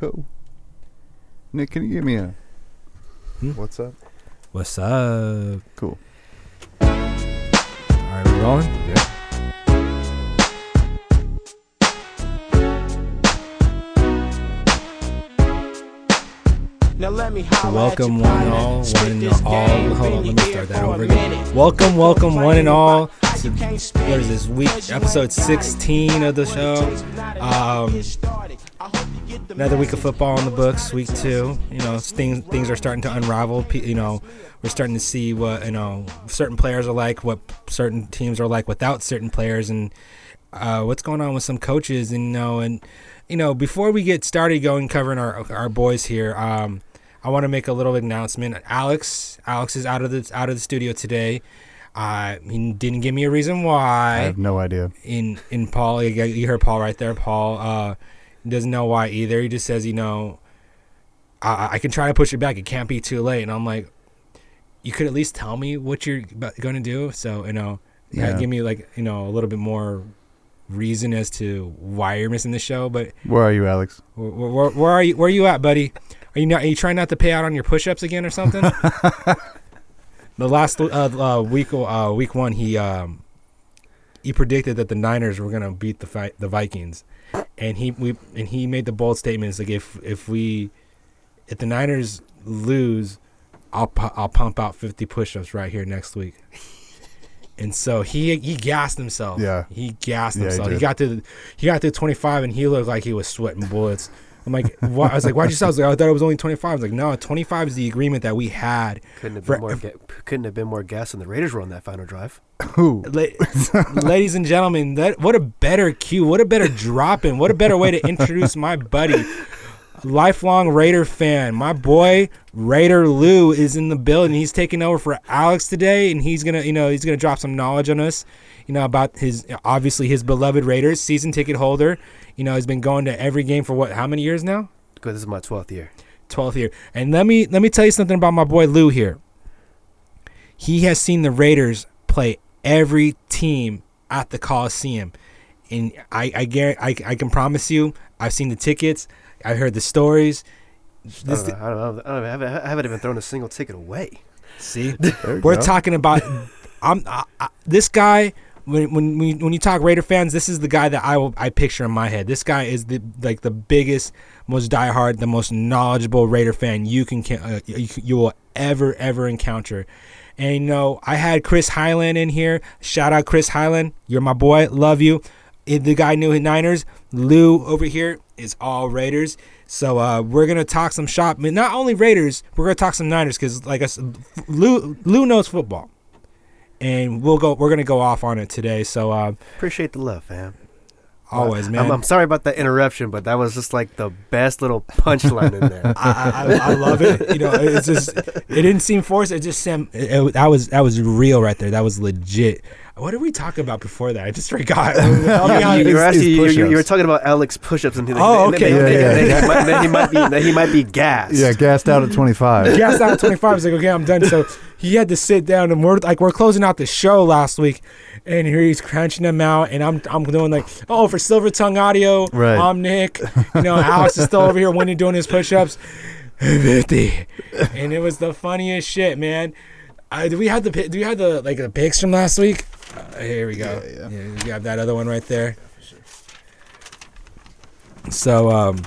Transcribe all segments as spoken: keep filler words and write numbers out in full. Cool. Nick, can you give me a... Hmm? What's up? What's up? Cool. All right, we're rolling? Yeah. Now let me welcome one and all, one and all. Hold on, let me start that over again. Welcome, welcome, one and all. To, what is this week? Episode sixteen of the show. Um, another week of football on the books. Week two. You know, things things are starting to unravel. You know, we're starting to see what you know certain players are like, what certain teams are like without certain players, and uh, what's going on with some coaches. And you know, and you know, before we get started going covering our our boys here, um, I want to make a little announcement. Alex, Alex is out of the out of the studio today. Uh, he didn't give me a reason why. I have no idea. In in Paul, you heard Paul right there. Paul uh, doesn't know why either. He just says, you know, I, I can try to push it back. It can't be too late. And I'm like, you could at least tell me what you're going to do. So, you know, yeah. Give me like, you know, a little bit more reason as to why you're missing the show. But where are you, Alex? Where, where, where are you? Where are you at, buddy? Are you not? Are you trying not to pay out on your push-ups again or something? The last uh, uh, week, uh, week one, he um, he predicted that the Niners were gonna beat the fi- the Vikings, and he we and he made the bold statements like if if we if the Niners lose, I'll pu- I'll pump out fifty push-ups right here next week. And so he he gassed himself. Yeah, he gassed himself. Yeah, he, he got to he got to twenty five, and he looked like he was sweating bullets. I'm like, why? I was like, why'd you stop? I was like, I thought it was only twenty-five. I was like, no, twenty-five is the agreement that we had. Couldn't have been, for, more, ga- couldn't have been more gas than the Raiders were on that final drive. Who? La- Ladies and gentlemen, that, what a better cue. What a better drop-in. What a better way to introduce my buddy, lifelong Raider fan. My boy, Raider Lou, is in the building. He's taking over for Alex today, and he's going to, you know, he's going to drop some knowledge on us. You know, about his, obviously his beloved Raiders, season ticket holder. You know, he's been going to every game for what, how many years now? Because this is my twelfth year. twelfth year. And let me let me tell you something about my boy Lou here. He has seen the Raiders play every team at the Coliseum. And I I, guarantee, I, I can promise you, I've seen the tickets. I've heard the stories. This I, don't know, I, don't know, I, don't know, I, haven't, I haven't even thrown a single ticket away. See? We're go. talking about I'm I, I, this guy... When when we when you talk Raider fans, this is the guy that I will I picture in my head. This guy is the like the biggest, most diehard, the most knowledgeable Raider fan you can uh, you, you will ever ever encounter. And you know, I had Chris Highland in here. Shout out Chris Highland, you're my boy, love you. The guy knew his Niners. Lou over here is all Raiders. So uh, we're gonna talk some shop. I mean, not only Raiders, we're gonna talk some Niners because like I said, Lou Lou knows football. And we'll go. We're gonna go off on it today. So uh, appreciate the love, fam. Always, man. I'm, I'm sorry about that interruption, but that was just like the best little punchline in there. I, I, I love it. You know, it's just it didn't seem forced. It just seemed it, it, that was that was real right there. That was legit. What did we talk about before that? I just forgot. I'll be you, were actually, you, you were talking about Alex push-ups. And oh, okay. Then he might be gassed. Yeah, gassed out at twenty-five. Gassed out at twenty-five. I was like, okay, I'm done. So he had to sit down, and we're like, we're closing out the show last week, and here he's crunching them out, and I'm I'm doing like, oh, for Silver Tongue Audio, right. I'm Nick. You know, Alex is still over here when he's doing his push-ups. fifty. And it was the funniest shit, man. Uh, do we have the do we have the like the pics from last week? Uh, here we go. Yeah, yeah. Yeah, you got that other one right there. Yeah, for sure. So, um,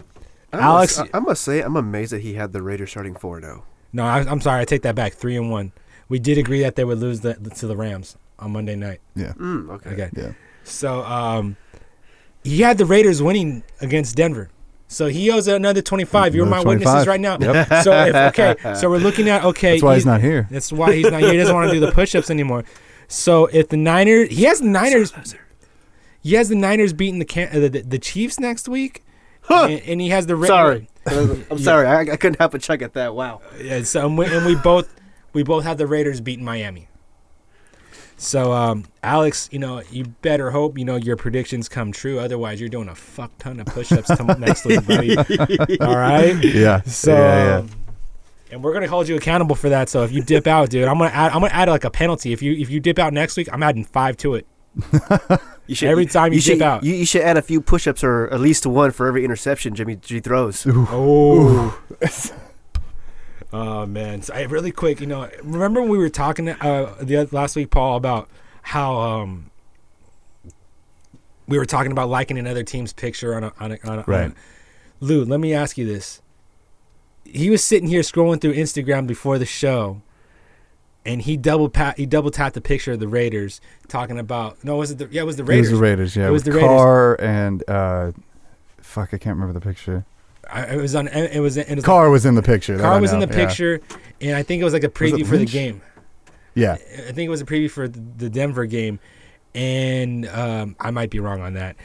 I Alex, must, I, I must say I'm amazed that he had the Raiders starting four and oh. No, I, I'm sorry, I take that back. Three and one. We did agree that they would lose the, to the Rams on Monday night. Yeah. Mm, okay. Okay. Yeah. So, um, he had the Raiders winning against Denver. So he owes another twenty-five. You're my twenty-five. Witnesses right now. Yep. So if, okay, so we're looking at okay. That's why he's, he's not here. That's why he's not here. He doesn't want to do the push-ups anymore. So if the Niners, he has the Niners, he has the Niners beating the can, uh, the, the Chiefs next week, huh. and, and he has the Ra- sorry. I'm yeah. sorry, I, I couldn't help but check at that. Wow. Yeah. So and we, and we both we both have the Raiders beating Miami. So, um, Alex, you know, you better hope, you know, your predictions come true. Otherwise, you're doing a fuck ton of push-ups next week, buddy. All right? Yeah. So, yeah, yeah. And we're going to hold you accountable for that. So if you dip out, dude, I'm going to add, I'm going to add like a penalty. If you, if you dip out next week, I'm adding five to it. You should, every time you, you should, dip out. You, you should add a few push-ups or at least one for every interception Jimmy G throws. Ooh. Oh. Ooh. Oh, man. So, I, really quick, you know, remember when we were talking uh, the last week, Paul, about how um, we were talking about liking another team's picture on a, on a, on a, right. on a Lou, let me ask you this. He was sitting here scrolling through Instagram before the show, and he double pat, he double tapped the picture of the Raiders, talking about no, was it the yeah, it was the Raiders? It was the Raiders, yeah. It was the Raiders. Carr and uh, fuck, I can't remember the picture. I, it was on. It was. It was Carr like, was in the picture. Carr was in the picture, yeah. And I think it was like a preview for the game. Yeah, I think it was a preview for the Denver game, and um, I might be wrong on that.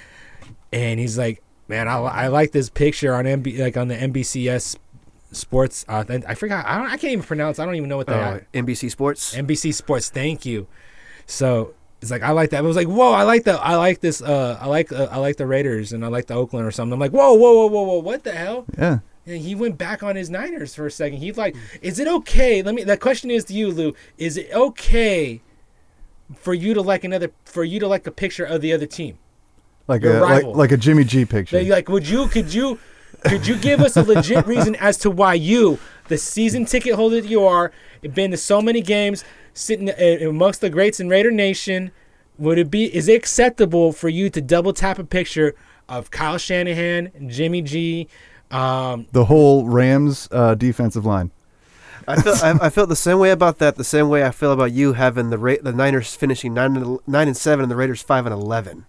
And he's like, man, I, I like this picture on M B, like on the N B C S. Sports, uh, I forgot. I, don't, I can't even pronounce. I don't even know what that. Uh, N B C Sports. N B C Sports. Thank you. So it's like I like that. It was like whoa. I like the. I like this. Uh, I like. Uh, I like the Raiders and I like the Oakland or something. I'm like whoa, whoa, whoa, whoa, whoa. What the hell? Yeah. And he went back on his Niners for a second. He's like, is it okay? Let me. The question is to you, Lou. Is it okay for you to like another? For you to like a picture of the other team? Like Your a rival. like like a Jimmy G picture. Like, like would you? Could you? Could you give us a legit reason as to why you, the season ticket holder that you are, been to so many games, sitting amongst the greats in Raider Nation, would it be, is it acceptable for you to double tap a picture of Kyle Shanahan, Jimmy G, um, the whole Rams uh, defensive line? I felt I, I felt the same way about that. The same way I feel about you having the Ra- the Niners finishing nine and, nine and seven and the Raiders five and eleven.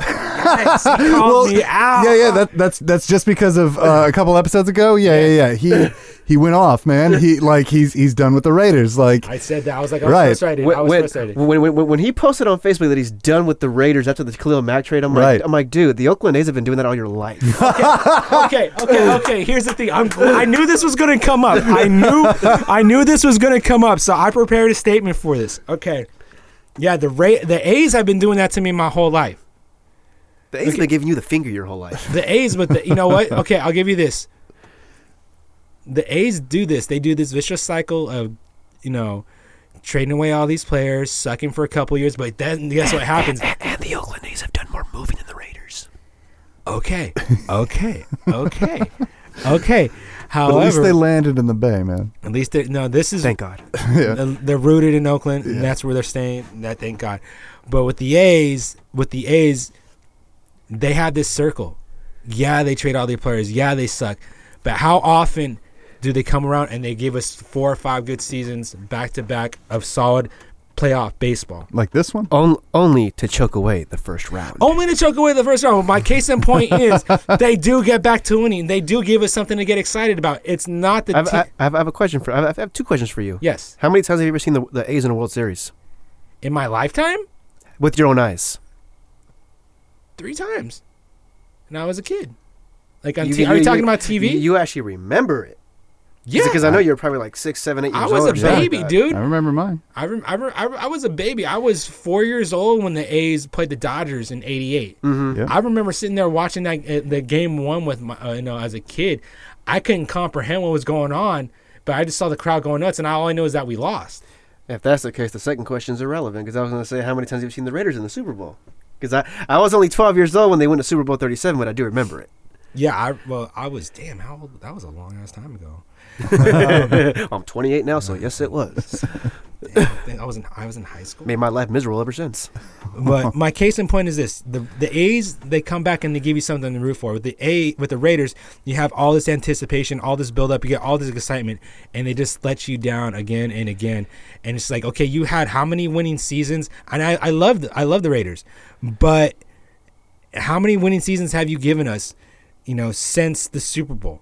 Yes, he called well, me out. Yeah, yeah, that, that's that's just because of uh, a couple episodes ago. Yeah, yeah, yeah. He he went off, man. He like he's he's done with the Raiders. Like I said that. I was like, I was right. frustrated. When, I was when, frustrated. When, when, when he posted on Facebook that he's done with the Raiders after the Khalil Mack trade, I'm right. like, I'm like, dude, the Oakland A's have been doing that all your life. okay, okay, okay, okay. Here's the thing. I'm I knew this was gonna come up. I knew I knew this was gonna come up. So I prepared a statement for this. Okay. Yeah, the Ra- the A's have been doing that to me my whole life. The A's have been giving you the finger your whole life. The A's, but the, you know what? Okay, I'll give you this. The A's do this. They do this vicious cycle of, you know, trading away all these players, sucking for a couple years, but then guess what happens? And, and, and the Oakland A's have done more moving than the Raiders. Okay, okay, okay, okay. However, but at least they landed in the Bay, man. At least they, no, this is thank God. Yeah. They're rooted in Oakland, yeah. and that's where they're staying. That thank God. But with the A's, with the A's. They have this circle. Yeah, they trade all their players. Yeah, they suck. But how often do they come around and they give us four or five good seasons back-to-back of solid playoff baseball? Like this one? On, only to choke away the first round. Only to choke away the first round. My case in point is they do get back to winning. They do give us something to get excited about. It's not the I've, te- I, I have a question for. I have two questions for you. Yes. How many times have you ever seen the, the A's in a World Series? In my lifetime? With your own eyes. Three times, and I was a kid. Like, on you, t- you, are you talking you, about T V? You, you actually remember it? Yeah, because I know you're probably like six, seven, eight years old. I was old a baby, like dude. I remember mine. I, rem- I, re- I, re- I was a baby. I was four years old when the A's played the Dodgers in eighty-eight. Mm-hmm. Yeah. I remember sitting there watching that uh, the game one with my, uh, you know, as a kid. I couldn't comprehend what was going on, but I just saw the crowd going nuts, and all I know is that we lost. If that's the case, the second question is irrelevant because I was going to say how many times have you seen the Raiders in the Super Bowl? Because I, I was only twelve years old when they went to Super Bowl thirty-seven, but I do remember it. Yeah, I well, I was, damn, how old? That was a long-ass time ago. um, I'm twenty-eight now, so yes, it was. Damn, I was in I was in high school. Made my life miserable ever since. But my case in point is this. The the A's, they come back and they give you something to root for. With the A, with the Raiders, you have all this anticipation, all this build-up, you get all this excitement, and they just let you down again and again. And it's like, okay, you had how many winning seasons? And I, I love I love the Raiders, but how many winning seasons have you given us, you know, since the Super Bowl?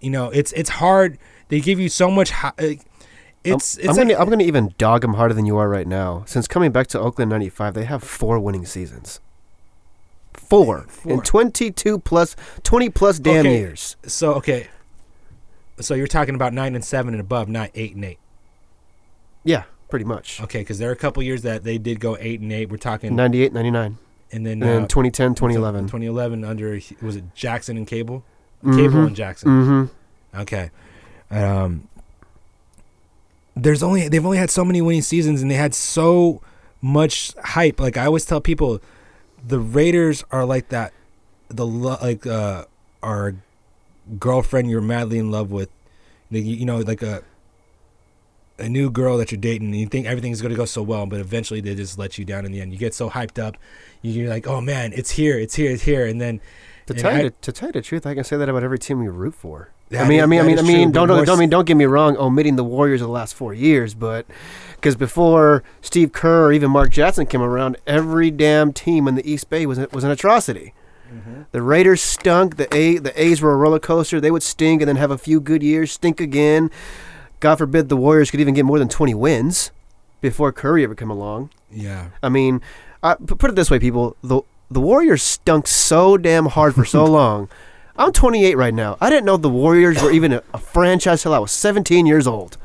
You know, it's it's hard. They give you so much high, It's, it's I'm, gonna, like, I'm gonna even dog them harder than you are right now. Since coming back to Oakland ninety-five, they have four winning seasons. Four, four. In twenty-two plus twenty plus damn okay. years. So okay, so you're talking about nine and seven and above, not eight and eight. Yeah, pretty much. Okay, because there are a couple years that they did go eight and eight. We're talking ninety-eight, ninety-nine, and then, and then uh, twenty ten, twenty eleven, twenty eleven under was it Jackson and Cable, mm-hmm. Cable and Jackson. Mm-hmm. Okay. Um, There's only they've only had so many winning seasons, and they had so much hype. Like I always tell people, the Raiders are like that. The like uh, our girlfriend you're madly in love with, like, you know, like a a new girl that you're dating, and you think everything's going to go so well, but eventually they just let you down in the end. You get so hyped up, you're like, oh man, it's here, it's here, it's here, and then. To tell, I, you, to tell you the truth, I can say that about every team we root for. I mean, is, I mean, I mean, I mean, don't, don't, don't mean, don't get me wrong. Omitting the Warriors of the last four years, but because before Steve Kerr or even Mark Jackson came around, every damn team in the East Bay was was an atrocity. Mm-hmm. The Raiders stunk. The A, the A's were a roller coaster. They would stink and then have a few good years, stink again. God forbid the Warriors could even get more than twenty wins before Curry ever came along. Yeah, I mean, I, put it this way, people. The The Warriors stunk so damn hard for so long. I'm twenty-eight right now. I didn't know the Warriors were even a, a franchise till I was seventeen years old.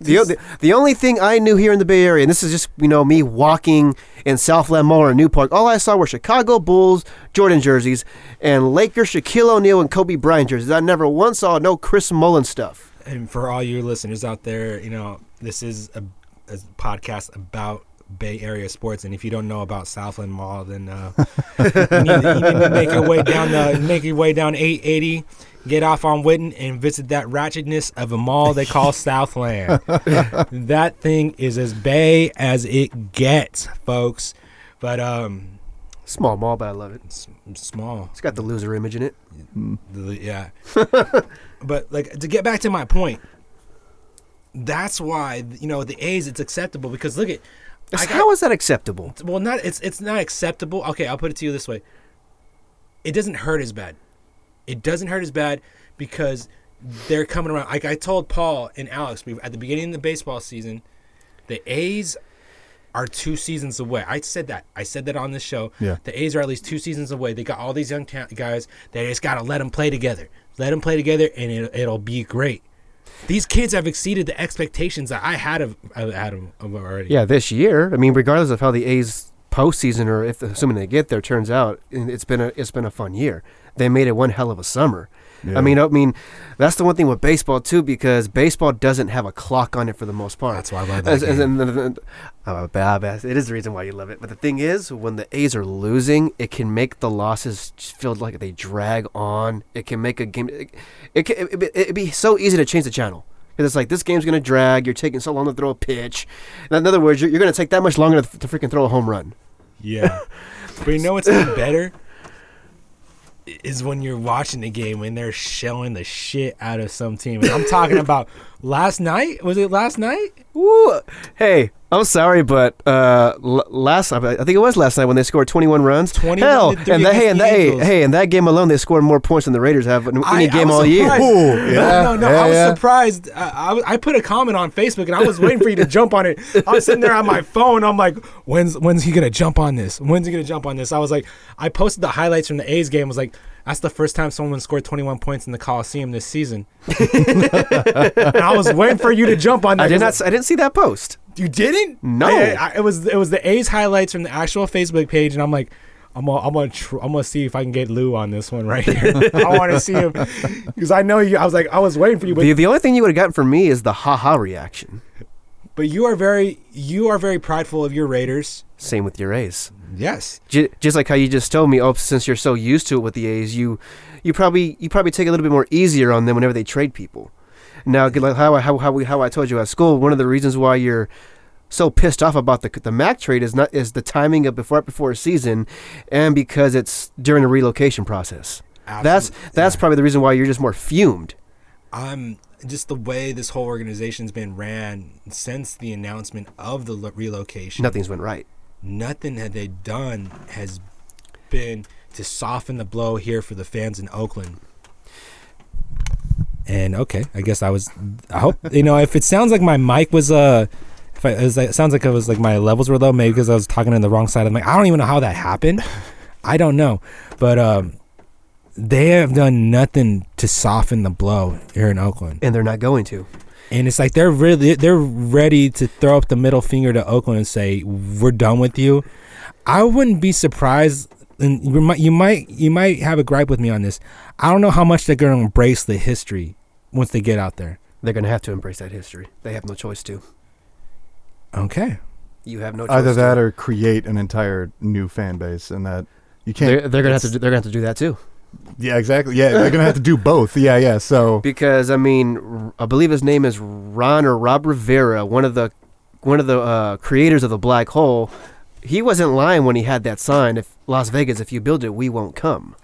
The, the the only thing I knew here in the Bay Area, and this is just, you know, me walking in South Lamar and New Park, all I saw were Chicago Bulls Jordan jerseys and Lakers Shaquille O'Neal and Kobe Bryant jerseys. I never once saw no Chris Mullin stuff. And for all you listeners out there, you know, this is a, a podcast about Bay Area sports, and if you don't know about Southland Mall, then uh, you, need to, you need to make your way down the make your way down eight eighty, get off on Whitten, and visit that ratchetness of a mall they call Southland. That thing is as Bay as it gets, folks. But um, small mall, but I love it. It's small. It's got the loser image in it. Yeah. But like to get back to my point, that's why, you know, the A's, it's acceptable because look at. Got, How is that acceptable? Well, not it's it's not acceptable. Okay, I'll put it to you this way. It doesn't hurt as bad. It doesn't hurt as bad because they're coming around. Like I told Paul and Alex at the beginning of the baseball season, the A's are two seasons away. I said that. I said that on this show. Yeah. The A's are at least two seasons away. They got all these young ta- guys. They just got to let them play together. Let them play together, and it, it'll be great. These kids have exceeded the expectations that I had of, of Adam already. Yeah, this year. I mean, regardless of how the A's postseason, or if assuming they get there, turns out, it's been a it's been a fun year. They made it one hell of a summer. Yeah. I mean, I mean, that's the one thing with baseball too, because baseball doesn't have a clock on it for the most part. That's why I love that game. And, and, and, I'm a badass. It is the reason why you love it. But the thing is, when the A's are losing, it can make the losses feel like they drag on. It can make a game. It, it can, it, it, it'd be so easy to change the channel. It's like, this game's going to drag. You're taking so long to throw a pitch. In other words, you're, you're going to take that much longer to, to freaking throw a home run. Yeah. But you know what's even better? Is when you're watching the game and they're shelling the shit out of some team. And I'm talking about last night. Was it last night? Ooh. Hey, I'm sorry, but uh, l- last I think it was last night when they scored twenty-one runs. twenty-one Hell, and that, hey, and that, hey, hey, in that game alone, they scored more points than the Raiders have in any I, game I all surprised. year. Ooh, yeah. No, no, no. Yeah, I was yeah. surprised. I, I I put a comment on Facebook, and I was waiting for you to jump on it. I was sitting there on my phone. I'm like, when's when's he gonna jump on this? When's he gonna jump on this? I was like, I posted the highlights from the A's game. I was like, that's the first time someone scored twenty-one points in the Coliseum this season. And I was waiting for you to jump on that. I did not. Like, I didn't see that post. You didn't? No. I, I, it was it was the A's highlights from the actual Facebook page, and I'm like, I'm gonna I'm gonna tr- I'm gonna see if I can get Lou on this one right here. I want to see him because I know you. I was like, I was waiting for you. But the, the only thing you would have gotten from me is the ha-ha reaction. But you are very you are very prideful of your Raiders. Same with your A's. Yes. J- just like how you just told me. Oh, since you're so used to it with the A's, you you probably you probably take a little bit more easier on them whenever they trade people. Now, like how I, how how we how I told you at school, one of the reasons why you're so pissed off about the the Mac trade is not is the timing of before before a season, and because it's during the relocation process. Absolutely. That's that's yeah. probably the reason why you're just more fumed. I'm just the way this whole organization's been ran since the announcement of the lo- relocation. Nothing's went right. Nothing that they've done has been to soften the blow here for the fans in Oakland. And okay, I guess I was. I hope you know if it sounds like my mic was uh, if I, it, was, it sounds like it was like my levels were low, maybe because I was talking on the wrong side of the mic. I don't even know how that happened. I don't know, but um, they have done nothing to soften the blow here in Oakland, and they're not going to. And it's like they're really they're ready to throw up the middle finger to Oakland and say we're done with you. I wouldn't be surprised. And you might you might you might have a gripe with me on this. I don't know how much they're going to embrace the history. Once they get out there, they're going to have to embrace that history. They have no choice to. Okay. you have no choice. Either that to. or create an entire new fan base, and that you can't. They're, they're gonna have to. Do, they're gonna have to do that too. Yeah, exactly. Yeah, they're gonna have to do both. Yeah, yeah. So because I mean, I believe his name is Ron or Rob Rivera, one of the one of the uh, creators of the black hole. He wasn't lying when he had that sign. If Las Vegas, if you build it, we won't come.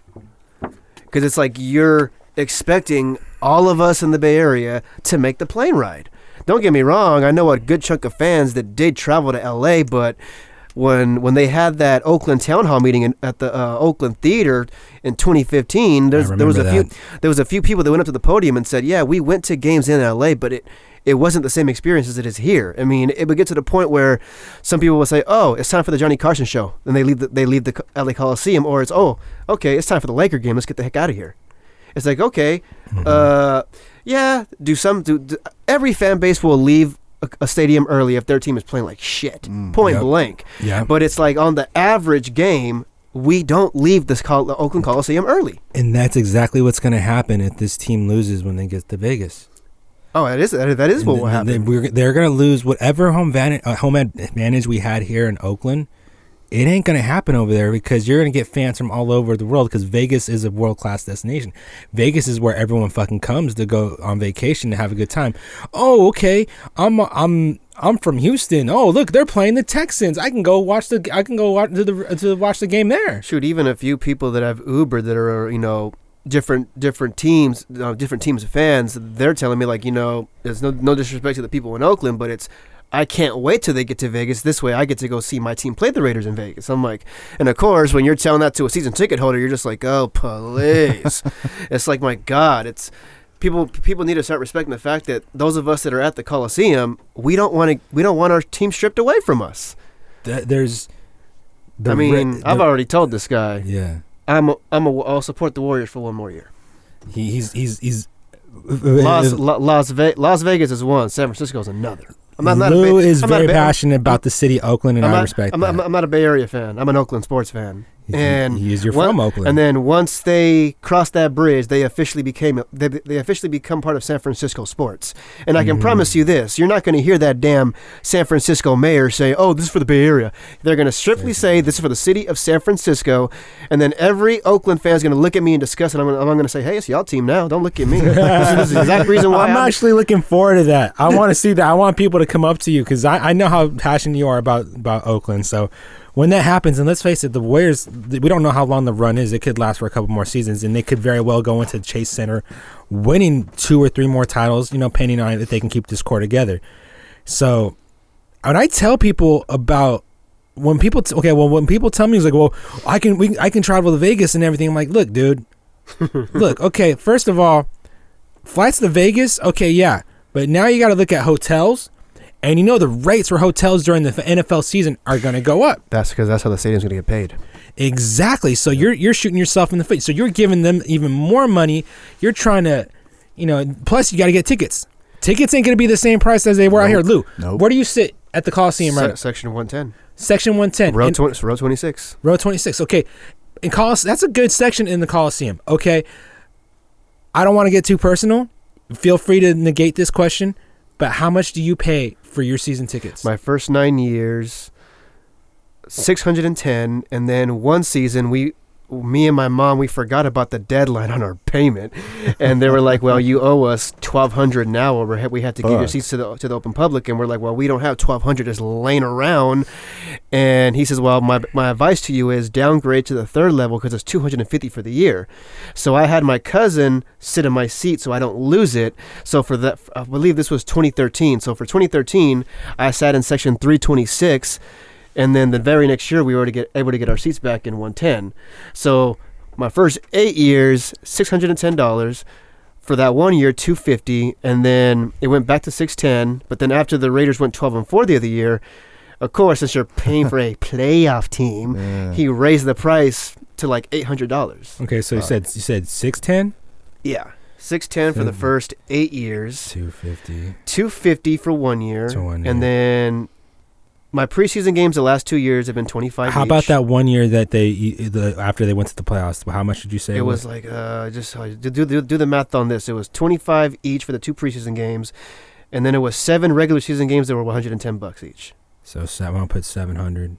Because it's like you're expecting all of us in the Bay Area to make the plane ride. Don't get me wrong. I know a good chunk of fans that did travel to L A, but when when they had that Oakland town hall meeting in, at the uh, Oakland Theater in twenty fifteen, there was a that. few there was a few people that went up to the podium and said, "Yeah, we went to games in L A, but it." It wasn't the same experience as it is here. I mean, it would get to the point where some people will say, "Oh, it's time for the Johnny Carson show," and they leave the, they leave the L A Coliseum, or it's, "Oh, okay, it's time for the Laker game. Let's get the heck out of here." It's like, okay, mm-hmm. uh, yeah, do some do, do every fan base will leave a, a stadium early if their team is playing like shit, mm, point yep. blank. Yeah. But it's like on the average game, we don't leave this Col- the Oakland Coliseum early, and that's exactly what's going to happen if this team loses when they get to Vegas. Oh, that is that is what will happen. They, they're going to lose whatever home van, uh, home advantage we had here in Oakland. It ain't going to happen over there because you're going to get fans from all over the world because Vegas is a world-class destination. Vegas is where everyone fucking comes to go on vacation to have a good time. Oh, okay. I'm I'm I'm from Houston. Oh, look, they're playing the Texans. I can go watch the I can go watch to the to watch the game there. Shoot, even a few people that have Ubered that are, you know, Different different teams, uh, different teams of fans, they're telling me, like, you know, there's no no disrespect to the people in Oakland, but it's, I can't wait till they get to Vegas. This way I get to go see my team play the Raiders in Vegas. I'm like, and of course, when you're telling that to a season ticket holder, you're just like, oh, please. It's like, my God, it's people people need to start respecting the fact that those of us that are at the Coliseum, we don't want to, we don't want our team stripped away from us. That, there's, the I mean, red, the, I've already told this guy. Yeah. I'm a, I'm a, I'll support the Warriors for one more year. He, he's he's he's Las La, Las, Ve- Las Vegas is one. San Francisco is another. I'm not, not Lou a Bay, is I'm very not a Bay, passionate about the city of Oakland, and I'm I respect not, I'm, that. I'm not a Bay Area fan. I'm an Oakland sports fan. He, and he is you're one, from Oakland. And then once they crossed that bridge, they officially became they, they officially become part of San Francisco sports. And I can mm. promise you this: you're not going to hear that damn San Francisco mayor say, "Oh, this is for the Bay Area." They're going to strictly say, "This is for the city of San Francisco." And then every Oakland fan is going to look at me and discuss it. I'm going to say, "Hey, it's y'all team now. Don't look at me." This is the exact reason why I'm, I'm actually looking forward to that. I want to see that. I want people to come up to you because I, I know how passionate you are about about Oakland. So. When that happens, and let's face it, the Warriors, we don't know how long the run is. It could last for a couple more seasons, and they could very well go into Chase Center, winning two or three more titles, you know, depending on if they can keep this core together. So when I tell people about when people, t- okay, well, when people tell me, it's like, well, I can, we, I can travel to Vegas and everything. I'm like, look, dude, look, okay, first of all, flights to Vegas, okay, yeah, but now you got to look at hotels. And you know the rates for hotels during the N F L season are going to go up. That's because that's how the stadium's going to get paid. Exactly. So you're you're shooting yourself in the foot. So you're giving them even more money. You're trying to, you know, plus you got to get tickets. Tickets ain't going to be the same price as they were nope. out here. Lou, nope. where do you sit at the Coliseum Se- right now? Section one ten. Section one ten. Row, tw- row twenty-six. Row twenty-six. Okay. In Colise- that's a good section in the Coliseum. Okay. I don't want to get too personal. Feel free to negate this question. But how much do you pay for your season tickets? My first nine years, six hundred ten dollars, and then one season, we, me and my mom, we forgot about the deadline on our payment, and they were like, "Well, you owe us twelve hundred dollars now, or we had to Fuck. give your seats to the to the open public," and we're like, "Well, we don't have twelve hundred dollars just laying around," and he says, "Well, my my advice to you is downgrade to the third level because it's two hundred fifty dollars for the year." So I had my cousin sit in my seat so I don't lose it. So for that, I believe this was twenty thirteen. So for twenty thirteen, I sat in section three twenty-six, and then the very next year we were to get able to get our seats back in one ten. So my first eight years, six hundred ten dollars. For that one year, two hundred fifty dollars, and then it went back to six hundred ten dollars. But then after the Raiders went twelve and four the other year, of course, since you're paying for a playoff team, yeah. he raised the price to like eight hundred dollars. Okay, so you uh, said you said six hundred ten dollars? Yeah. six hundred ten dollars for the first eight years. two hundred fifty dollars. two hundred fifty dollars for one year. So one year. And then my preseason games the last two years have been twenty-five dollars. How each. About that one year that they the, after they went to the playoffs? How much did you say? It, it was, was like uh, just do, do do the math on this. It was twenty-five dollars each for the two preseason games, and then it was seven regular season games that were one hundred ten bucks each. So I'm gonna put seven hundred.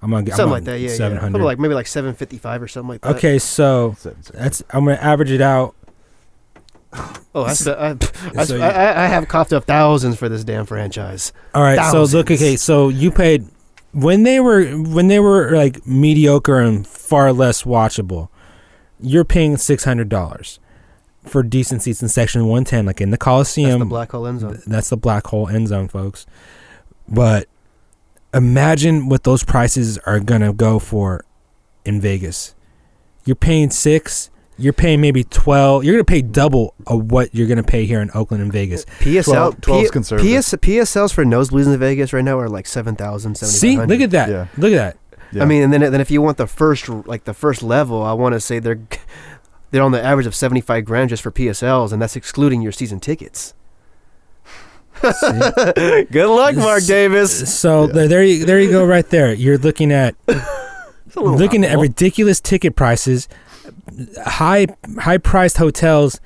I'm gonna get something like that. Yeah, seven hundred. Yeah. Like maybe like seven fifty-five or something like that. Okay, so that's I'm gonna average it out. Oh, that's, uh, I, so I, I, I have coughed up thousands for this damn franchise. All right, thousands. So look, okay, so you paid when they were when they were like mediocre and far less watchable. You're paying six hundred dollars for decent seats in section one ten, like in the Coliseum. That's the black hole end zone. That's the black hole end zone, folks. But imagine what those prices are gonna go for in Vegas. You're paying six. You're paying maybe twelve. You're going to pay double of what you're going to pay here in Oakland and Vegas. P S L, twelve, twelve's P, conservative. P S, P S Ls for nosebleeds in Vegas right now are like seven thousand, seven thousand. See, look at that. Yeah. Look at that. Yeah. I mean, and then then if you want the first like the first level, I want to say they're they're on the average of seventy-five grand just for P S Ls, and that's excluding your season tickets. Good luck, Mark Davis. So yeah. there, there you there you go right there. You're looking at looking hot, at ridiculous ticket prices. High, high-priced hotels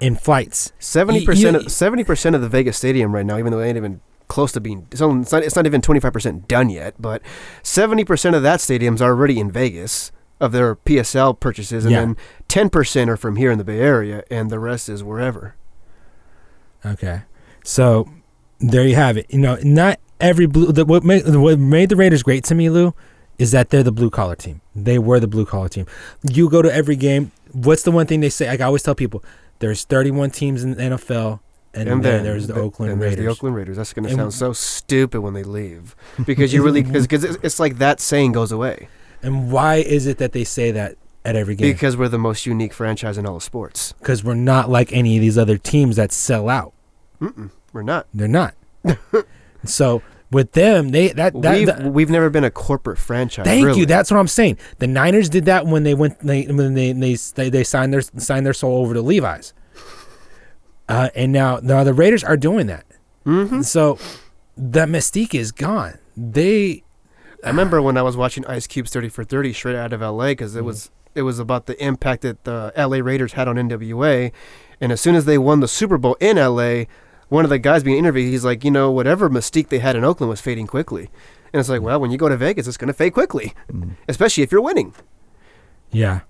and flights. Seventy percent, seventy percent of the Vegas stadium right now, even though it ain't even close to being, it's, only, it's not, it's not even twenty-five percent done yet. But seventy percent of that stadium's already in Vegas of their P S L purchases, and yeah. then ten percent are from here in the Bay Area, and the rest is wherever. Okay, so there you have it. You know, not every blue. The, what made what made the Raiders great to me, Lou, is that they're the blue-collar team. They were the blue-collar team. You go to every game. What's the one thing they say? Like I always tell people, there's thirty-one teams in the N F L, and, and then there's the, the Oakland and Raiders. There's the Oakland Raiders. That's going to sound so stupid when they leave. Because you really, cause, cause it's, it's like that saying goes away. And why is it that they say that at every game? Because we're the most unique franchise in all of sports. Because we're not like any of these other teams that sell out. Mm-mm, we're not. They're not. So... With them, they that, that we've, the, we've never been a corporate franchise. Thank really. you. That's what I'm saying. The Niners did that when they went they, when they they they signed their signed their soul over to Levi's, uh, and now now the Raiders are doing that. Mm-hmm. So that mystique is gone. They, I remember when I was watching Ice Cube's thirty for thirty straight out of L A because it mm-hmm. was it was about the impact that the L A Raiders had on N W A, and as soon as they won the Super Bowl in L A. One of the guys being interviewed, he's like, you know, whatever mystique they had in Oakland was fading quickly. And it's like, well, when you go to Vegas, it's going to fade quickly, mm. especially if you're winning. Yeah.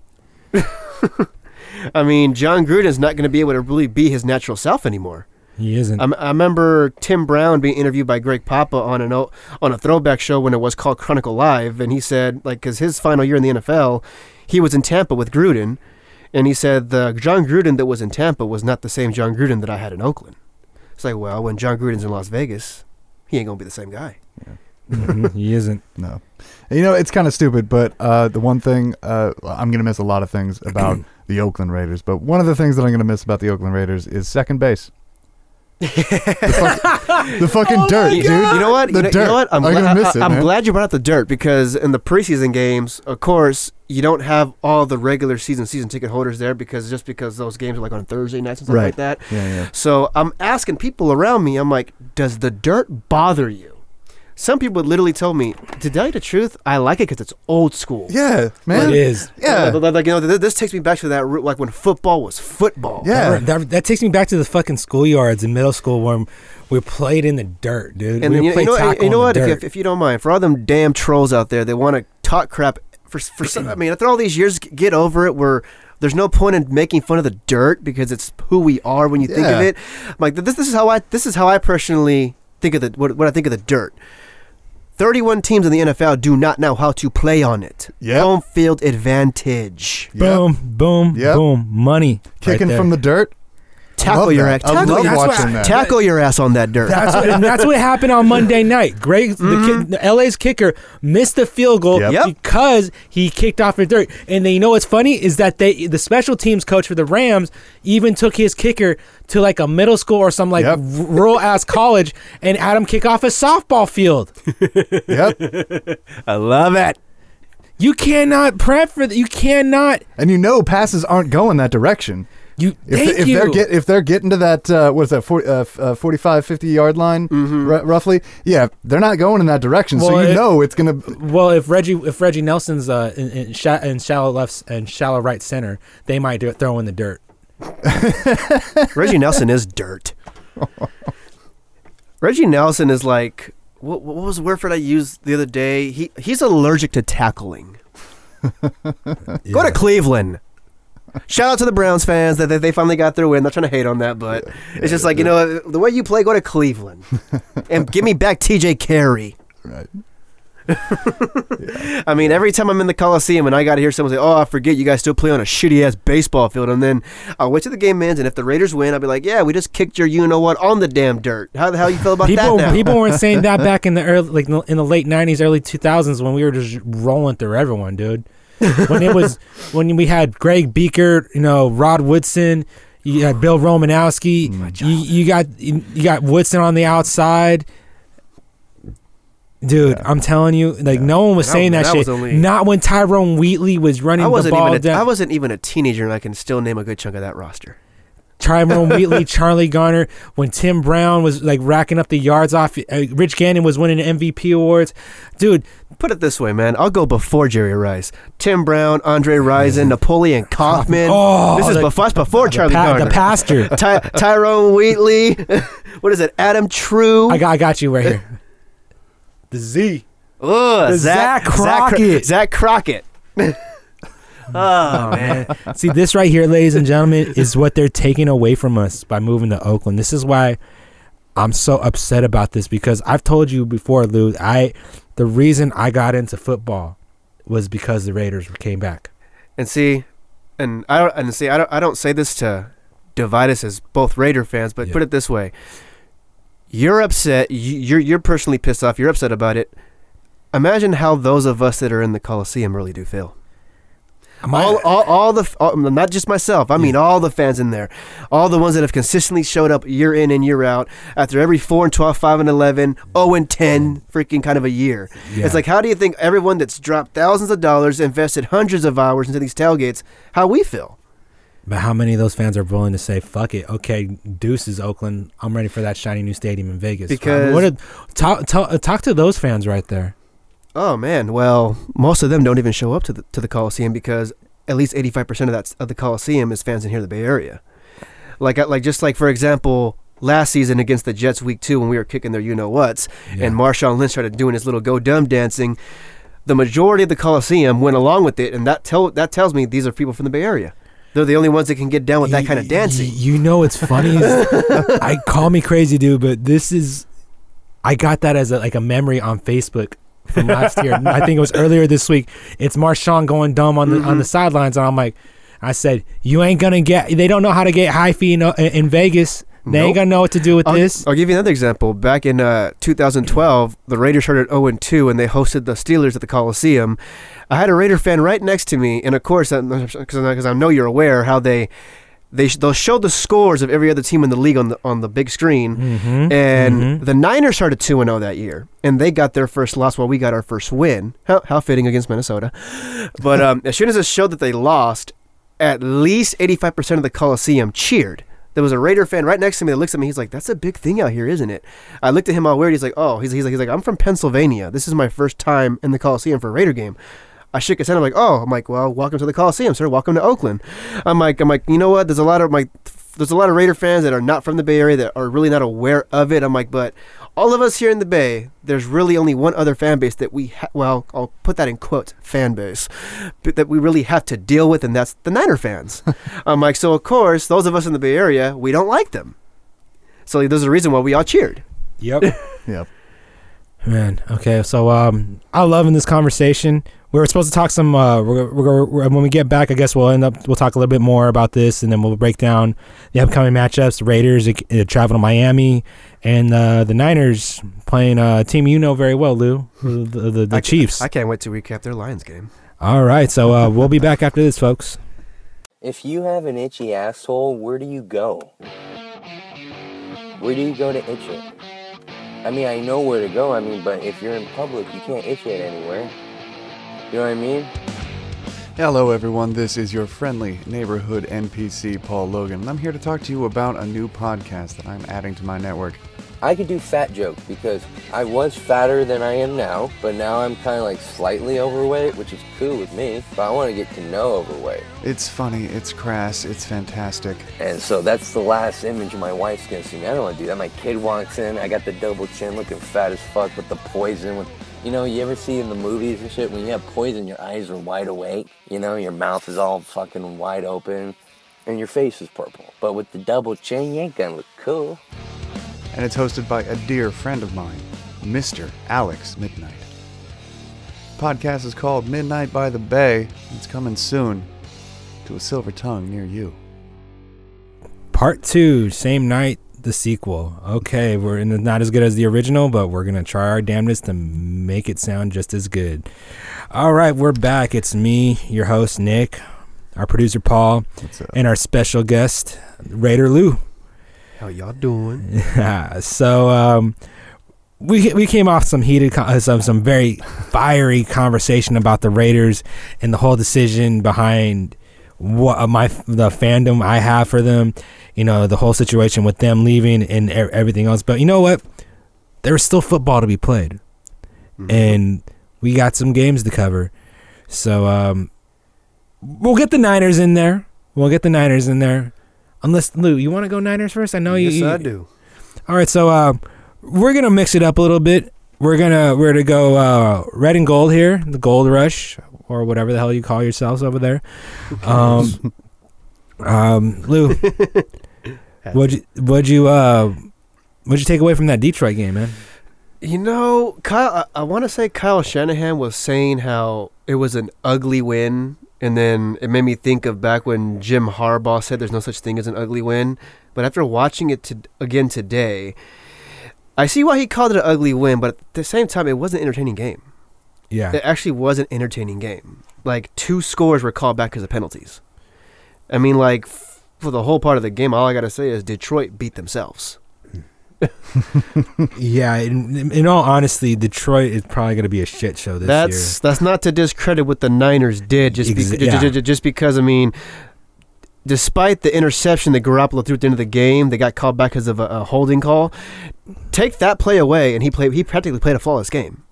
I mean, John Gruden's not going to be able to really be his natural self anymore. He isn't. I, I remember Tim Brown being interviewed by Greg Papa on an o- on a throwback show when it was called Chronicle Live, and he said, like, because his final year in the N F L, he was in Tampa with Gruden, and he said the John Gruden that was in Tampa was not the same John Gruden that I had in Oakland. It's like, well, when John Gruden's in Las Vegas, he ain't going to be the same guy. Yeah. Mm-hmm. He isn't. No. You know, it's kind of stupid, but uh, the one thing, uh, I'm going to miss a lot of things about the Oakland Raiders, but one of the things that I'm going to miss about the Oakland Raiders is second base. the, fuck, the fucking oh dirt, dude. You know what? The you know, dirt. You know what? I'm, I'm, gla- miss I, it, I'm glad you brought up the dirt because in the preseason games, of course, you don't have all the regular season season ticket holders there because just because those games are like on Thursday nights and stuff right. like that. Yeah, yeah. So I'm asking people around me. I'm like, does the dirt bother you? Some people literally told me, to tell you the truth, I like it because it's old school. Yeah, man. Like, it is. Yeah. Like, like you know, this, this takes me back to that, like when football was football. Yeah. That, that, that takes me back to the fucking schoolyards in middle school where we played in the dirt, dude. And we you, played you know, tackle you know what? If you, if, if you don't mind, for all them damn trolls out there that want to talk crap, for for some, I mean, after all these years, get over it. We're... There's no point in making fun of the dirt because it's who we are when you yeah. think of it. I'm like this, this is how I. This is how I personally think of the what, what I think of the dirt. thirty-one teams in the N F L do not know how to play on it. Yep. Home field advantage. Yep. Boom, boom, yep. boom. Money. Kicking right from the dirt. Tackle your ass. Tackle, I love watching that. Tackle your ass on that dirt. That's what, that's what happened on Monday night. Greg, mm-hmm. the kid, L A's kicker, missed the field goal yep. because he kicked off the dirt. And then, you know what's funny is that they the special teams coach for the Rams even took his kicker to like a middle school or some like yep. rural ass college and had him kick off a softball field. Yep, I love it. You cannot prep for that. You cannot. And you know passes aren't going that direction. You, if, thank the, if you. They're get, if they're getting to that, uh, what is that, forty, uh, uh, forty-five, fifty yard line, mm-hmm. r- roughly? Yeah, they're not going in that direction, well, so you if, know it's going to... Well, if Reggie if Reggie Nelson's uh, in, in, sh- in shallow left and shallow right center, they might do it, throw in the dirt. Reggie Nelson is dirt. Reggie Nelson is like what, what was the word for it I used the other day? He he's allergic to tackling. Yeah. Go to Cleveland. Shout out to the Browns fans that they finally got their win. I'm not trying to hate on that, but yeah, yeah, it's just like, yeah. You know, the way you play, go to Cleveland. And give me back T J Carey. Right. Yeah. I mean, every time I'm in the Coliseum and I got to hear someone say, oh, I forget you guys still play on a shitty-ass baseball field. And then I'll wait till the game ends, and if the Raiders win, I'll be like, yeah, we just kicked your you-know-what on the damn dirt. How the hell you feel about people, that now? People weren't saying that back in the early, like in the late nineties, early two thousands when we were just rolling through everyone, dude. When it was when we had Greg Beaker, you know, Rod Woodson, you had Bill Romanowski, mm, you, you got you, you got Woodson on the outside, dude. Yeah. I'm telling you, like yeah. no one was and saying I, that, that shit. Only, Not when Tyrone Wheatley was running I wasn't the ball. Even a, down. I wasn't even a teenager, and I can still name a good chunk of that roster. Tyrone Wheatley, Charlie Garner, when Tim Brown was like racking up the yards off, uh, Rich Gannon was winning M V P awards, dude. Put it this way, man. I'll go before Jerry Rice, Tim Brown, Andre Rison, Napoleon Kaufman. Oh, this is the, before, before Charlie pa- Garner, the pastor, Ty- Tyrone Wheatley. What is it? Adam True. I got, I got you right here. The Z. Oh, Zach, Zach Crockett. Zach, Cro- Zach Crockett. Oh, man. See, this right here, ladies and gentlemen, is what they're taking away from us by moving to Oakland. This is why I'm so upset about this, because I've told you before, Lou, I the reason I got into football was because the Raiders came back. And see, and I don't and see I don't I don't say this to divide us as both Raider fans, but yeah. Put it this way. You're upset, you're you're personally pissed off, you're upset about it. Imagine how those of us that are in the Coliseum really do feel. My, all, all, all the all, not just myself. I mean, yeah. all the fans in there, all the ones that have consistently showed up year in and year out. After every four and twelve, five and eleven, zero and ten, freaking kind of a year. Yeah. It's like, how do you think everyone that's dropped thousands of dollars, invested hundreds of hours into these tailgates, how we feel? But how many of those fans are willing to say, "Fuck it, okay, deuces, Oakland. I'm ready for that shiny new stadium in Vegas." Because what did, talk, talk talk to those fans right there. Oh man, well, most of them don't even show up to the to the Coliseum because at least eighty-five percent of that of the Coliseum is fans in here in the Bay Area. Like like just like for example, last season against the Jets week two when we were kicking their you know whats yeah. and Marshawn Lynch started doing his little go dumb dancing, the majority of the Coliseum went along with it, and that tell that tells me these are people from the Bay Area. They're the only ones that can get down with you, that kind of dancing. You, you know it's funny. I call me crazy dude, but this is I got that as a, like a memory on Facebook. From last year, I think it was earlier this week. It's Marshawn going dumb on the mm-hmm. on the sidelines, and I'm like, I said, you ain't gonna get. They don't know how to get high fee in, in Vegas. They nope. ain't gonna know what to do with I'll, this. I'll give you another example. Back in uh, two thousand twelve, the Raiders started oh and two, and they hosted the Steelers at the Coliseum. I had a Raider fan right next to me, and of course, because I know you're aware how they. They sh- they'll show the scores of every other team in the league on the on the big screen, mm-hmm, and mm-hmm. the Niners started two and zero that year, and they got their first loss while we got our first win. How, how fitting against Minnesota, but um, as soon as it showed that they lost, at least eighty five percent of the Coliseum cheered. There was a Raider fan right next to me that looks at me. He's like, "That's a big thing out here, isn't it?" I looked at him all weird. He's like, "Oh, he's he's like he's like I'm from Pennsylvania. This is my first time in the Coliseum for a Raider game." I shook his head. I'm like, oh, I'm like, well, welcome to the Coliseum, sir. Welcome to Oakland. I'm like, I'm like, you know what? There's a lot of my, there's a lot of Raider fans that are not from the Bay Area that are really not aware of it. I'm like, but all of us here in the Bay, there's really only one other fan base that we, ha- well, I'll put that in quotes, fan base, but that we really have to deal with, and that's the Niner fans. I'm like, so of course, those of us in the Bay Area, we don't like them. So there's a reason why we all cheered. Yep. Yep. Man, okay, so um, I'm loving this conversation. We were supposed to talk some. Uh, we're, we're, we're, when we get back, I guess we'll end up. We'll talk a little bit more about this, and then we'll break down the upcoming matchups. The Raiders uh, travel to Miami, and uh, the Niners playing a team you know very well, Lou, the, the, the, the I Chiefs. Can, I can't wait to recap their Lions game. All right, so uh, we'll be back after this, folks. If you have an itchy asshole, where do you go? Where do you go to itch it? I mean, I know where to go, I mean, but if you're in public, you can't itch it anywhere. You know what I mean? Hello, everyone. This is your friendly neighborhood N P C, Paul Logan, and I'm here to talk to you about a new podcast that I'm adding to my network. I could do fat jokes because I was fatter than I am now, but now I'm kind of like slightly overweight, which is cool with me, but I want to get to know overweight. It's funny, it's crass, it's fantastic. And so that's the last image my wife's going to see me. I don't want to do that. My kid walks in, I got the double chin looking fat as fuck with the poison. With, you know, you ever see in the movies and shit, when you have poison, your eyes are wide awake, you know, your mouth is all fucking wide open, and your face is purple. But with the double chin, you ain't going to look cool. And it's hosted by a dear friend of mine, Mister Alex Midnight. Podcast is called Midnight by the Bay. It's coming soon to a silver tongue near you. Part two, same night, the sequel. Okay, we're in the, not as good as the original, but we're going to try our damnedest to make it sound just as good. All right, we're back. It's me, your host, Nick, our producer, Paul, and our special guest, Raider Lou. How y'all doing? Yeah, so um, we we came off some heated, con- some some very fiery conversation about the Raiders and the whole decision behind what uh, my the fandom I have for them. You know, the whole situation with them leaving and er- everything else. But you know what? There's still football to be played, mm-hmm. and we got some games to cover. So um, we'll get the Niners in there. We'll get the Niners in there. Unless, Lou, you want to go Niners first? I know yes, you. Yes, I do. All right, so uh, we're gonna mix it up a little bit. We're gonna we're gonna go uh, red and gold here, the Gold Rush or whatever the hell you call yourselves over there. Um, um, Lou, what'd you what'd you uh, what'd you take away from that Detroit game, man? You know, Kyle. I, I want to say Kyle Shanahan was saying how it was an ugly win. And then it made me think of back when Jim Harbaugh said there's no such thing as an ugly win. But after watching it to, again today, I see why he called it an ugly win. But at the same time, it was an entertaining game. Yeah. It actually was an entertaining game. Like, two scores were called back because of penalties. I mean, like, f- for the whole part of the game, all I got to say is Detroit beat themselves. Yeah, in, in all honesty, Detroit is probably going to be a shit show this that's, year. That's not to discredit what the Niners did, just, Ex- be, yeah. just, just because, I mean, despite the interception that Garoppolo threw at the end of the game, they got called back because of a, a holding call. Take that play away, and he played. He practically played a flawless game.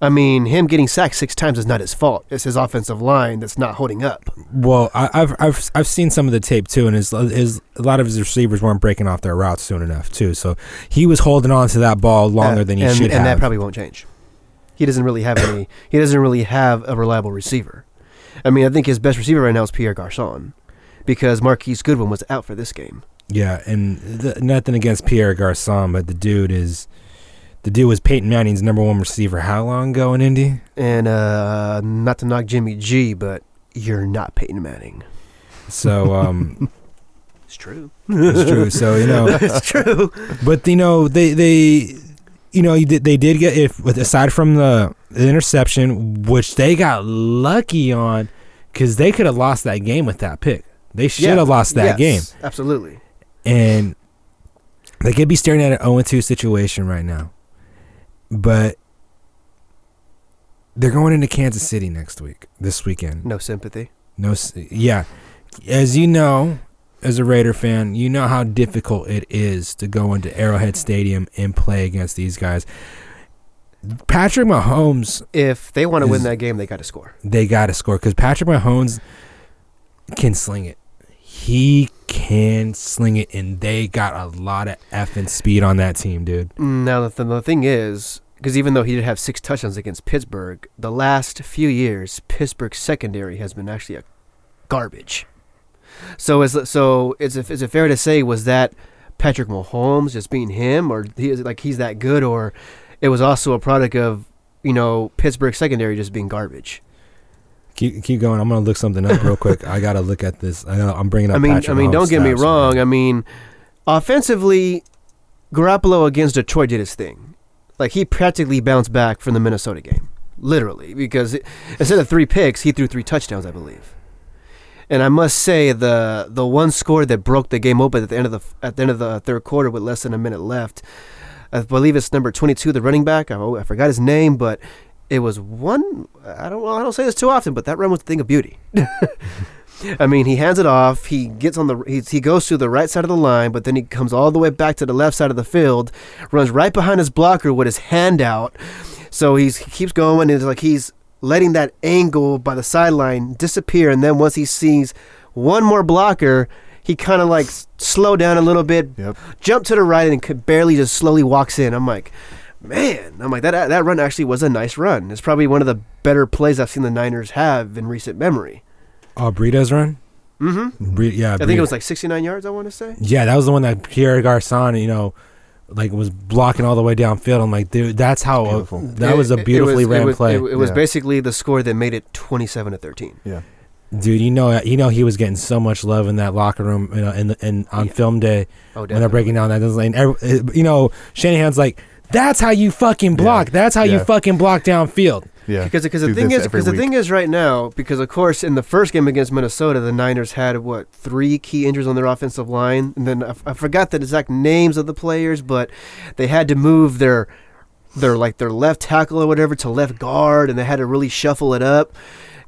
I mean, him getting sacked six times is not his fault. It's his offensive line that's not holding up. Well, I, I've I've I've seen some of the tape too, and his his a lot of his receivers weren't breaking off their routes soon enough too. So he was holding on to that ball longer uh, than he and, should and have. And that probably won't change. He doesn't really have any. He doesn't really have a reliable receiver. I mean, I think his best receiver right now is Pierre Garçon, because Marquise Goodwin was out for this game. Yeah, and the, nothing against Pierre Garçon, but the dude is. The dude was Peyton Manning's number one receiver how long ago in Indy? And uh, not to knock Jimmy G, but you're not Peyton Manning. So um, it's true. It's true. So you know, it's true. But you know, they they you know they did get if aside from the interception, which they got lucky on, because they could have lost that game with that pick. They should yeah. have lost that yes, game. Absolutely. And they could be staring at an oh and two situation right now. But they're going into Kansas City next week, this weekend. No sympathy. No, yeah. As you know, as a Raider fan, you know how difficult it is to go into Arrowhead Stadium and play against these guys. Patrick Mahomes. If they want to win that game, they got to score. They got to score because Patrick Mahomes can sling it. He can sling it, and they got a lot of effing speed on that team, dude. Now, the, the thing is, because even though he did have six touchdowns against Pittsburgh, the last few years, Pittsburgh's secondary has been actually a garbage. So is so is it, is it fair to say, was that Patrick Mahomes just being him, or he is like he's that good, or it was also a product of, you know, Pittsburgh's secondary just being garbage? Keep keep going. I'm gonna look something up real quick. I gotta look at this. I know, I'm bringing up. I mean, Patrick I mean, Holmes don't get me wrong. Right? I mean, offensively, Garoppolo against Detroit did his thing. Like, he practically bounced back from the Minnesota game, literally, because it, instead of three picks, he threw three touchdowns, I believe. And I must say, the the one score that broke the game open at the end of the at the end of the third quarter with less than a minute left, I believe it's number twenty-two, the running back. I, oh, I forgot his name, but. It was one. I don't. Well, I don't say this too often, but that run was a thing of beauty. I mean, he hands it off. He gets on the he, he goes to the right side of the line, but then he comes all the way back to the left side of the field, runs right behind his blocker with his hand out. So he's, he keeps going. It's like he's letting that angle by the sideline disappear, and then once he sees one more blocker, he kind of like slow down a little bit, yep. jump to the right, and could barely just slowly walks in. I'm like, man, I'm like, that that run actually was a nice run. It's probably one of the better plays I've seen the Niners have in recent memory. Oh, uh, Breida's run? Mm-hmm. Bre- yeah, I Breida. think it was like sixty-nine yards, I want to say. Yeah, that was the one that Pierre Garçon, you know, like was blocking all the way downfield. I'm like, dude, that's how beautiful. A, that it, was a beautifully ran play. It, it, it was yeah. basically the score that made it twenty-seven to thirteen. Yeah. Dude, you know, you know, he was getting so much love in that locker room, you know, and and on yeah. film day oh, when they're breaking down that lane. You know, Shanahan's like, that's how you fucking block. Yeah. That's how yeah. you fucking block downfield. Yeah, because because the thing is, because the thing is, right now, because of course, in the first game against Minnesota, the Niners had what three key injuries on their offensive line, and then I, I forgot the exact names of the players, but they had to move their their like their left tackle or whatever to left guard, and they had to really shuffle it up.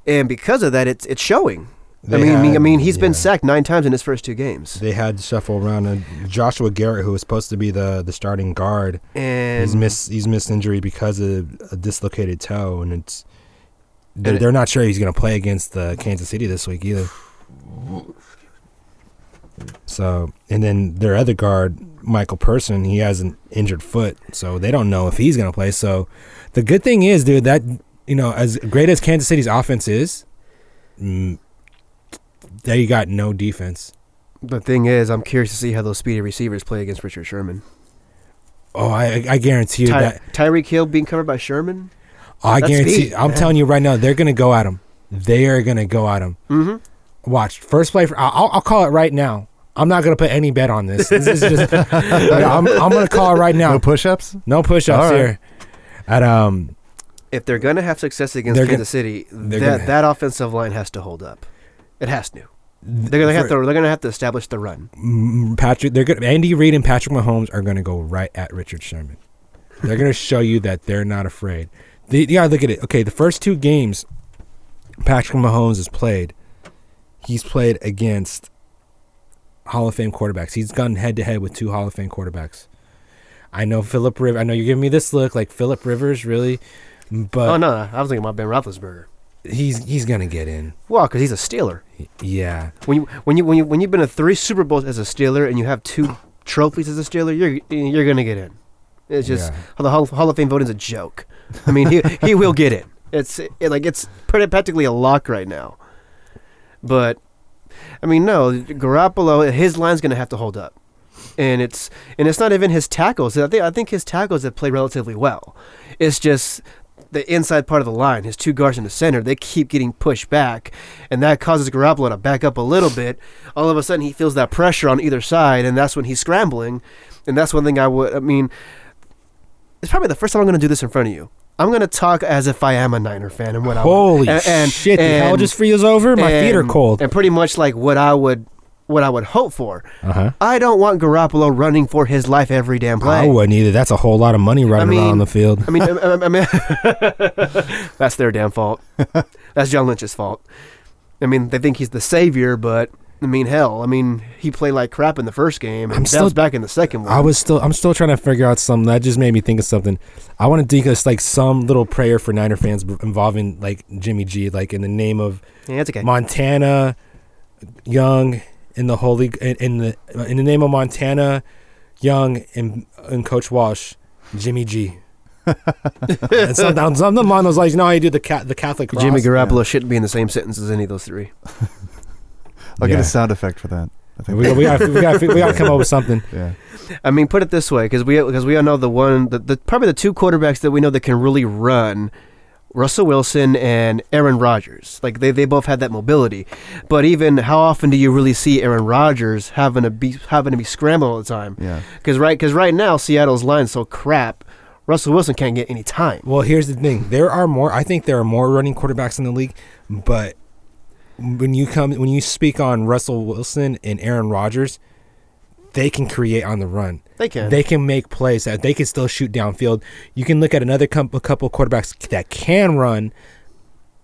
And because of that, it's it's showing. They I mean, had, I mean, he's yeah. been sacked nine times in his first two games. They had shuffle around, and Joshua Garrett, who was supposed to be the, the starting guard, and he's missed he's missed injury because of a dislocated toe, and it's they're, and it, they're not sure he's going to play against the Kansas City this week either. So, and then their other guard, Michael Person, he has an injured foot, so they don't know if he's going to play. So, the good thing is, dude, that. You know, as great as Kansas City's offense is, mm, they got no defense. The thing is, I'm curious to see how those speedy receivers play against Richard Sherman. Oh, I, I guarantee you Ty- that. Tyreek Hill being covered by Sherman? Oh, I That's guarantee you, I'm man. telling you right now, they're going to go at him. They are going to go at him. Mm-hmm. Watch. First play, for, I'll, I'll call it right now. I'm not going to put any bet on this. This is just. I'm, I'm going to call it right now. No push-ups? No push-ups right. here. At, um... If they're going to have success against gonna, Kansas City, that, that offensive line has to hold up. It has to. They're going to have to. They're going to have to establish the run. Patrick, they're going. Andy Reid and Patrick Mahomes are going to go right at Richard Sherman. They're going to show you that they're not afraid. They, you gotta look at it. Okay, the first two games, Patrick Mahomes has played. He's played against Hall of Fame quarterbacks. He's gone head to head with two Hall of Fame quarterbacks. I know Philip Rivers. I know you're giving me this look like Philip Rivers really. But oh, no, I was thinking about Ben Roethlisberger. He's he's going to get in. Well, because he's a Steeler. Yeah. When you, when, you, when, you, when you've been to three Super Bowls as a Steeler and you have two trophies as a Steeler, you're you're going to get in. It's just yeah. the Hall, Hall of Fame voting is a joke. I mean, he he will get in. It's it, like it's pretty, practically a lock right now. But, I mean, no, Garoppolo, his line's going to have to hold up. And it's and it's not even his tackles. I think, I think his tackles have played relatively well. It's just... the inside part of the line, his two guards in the center, they keep getting pushed back, and that causes Garoppolo to back up a little bit. All of a sudden, he feels that pressure on either side, and that's when he's scrambling. And that's one thing I would, I mean, it's probably the first time I'm going to do this in front of you. I'm going to talk as if I am a Niner fan and what Holy I would. Holy and, shit, and, the hell just feels over? My and, feet are cold. And pretty much like what I would what I would hope for. Uh-huh. I don't want Garoppolo running for his life every damn play. I wouldn't either. That's a whole lot of money running I mean, around on the field. I mean, I, I, I mean that's their damn fault. That's John Lynch's fault. I mean, they think he's the savior, but I mean, hell, I mean, he played like crap in the first game, and that was back in the second one. I was still, I'm still trying to figure out something. That just made me think of something. I want to think of like some little prayer for Niner fans involving like Jimmy G, like in the name of yeah, that's okay. Montana, Young, in the holy, in, in the in the name of Montana, Young, and and Coach Walsh, Jimmy G. And sometimes some of them was like, no, I do the cat, the Catholic cross. Jimmy Garoppolo yeah. shouldn't be in the same sentence as any of those three. I'll yeah. get a sound effect for that. I think we we got we got we got to come up with something. Yeah, I mean, put it this way, because we because we all know the one the, the probably the two quarterbacks that we know that can really run. Russell Wilson and Aaron Rodgers. Like, they, they both had that mobility. But even how often do you really see Aaron Rodgers having to be having to be scrambled all the time? Yeah. Because right, because right now, Seattle's line's so crap, Russell Wilson can't get any time. Well, here's the thing. There are more, I think there are more running quarterbacks in the league, but when you come, when you speak on Russell Wilson and Aaron Rodgers, they can create on the run. They can. They can make plays. That they can still shoot downfield. You can look at another com- a couple quarterbacks that can run,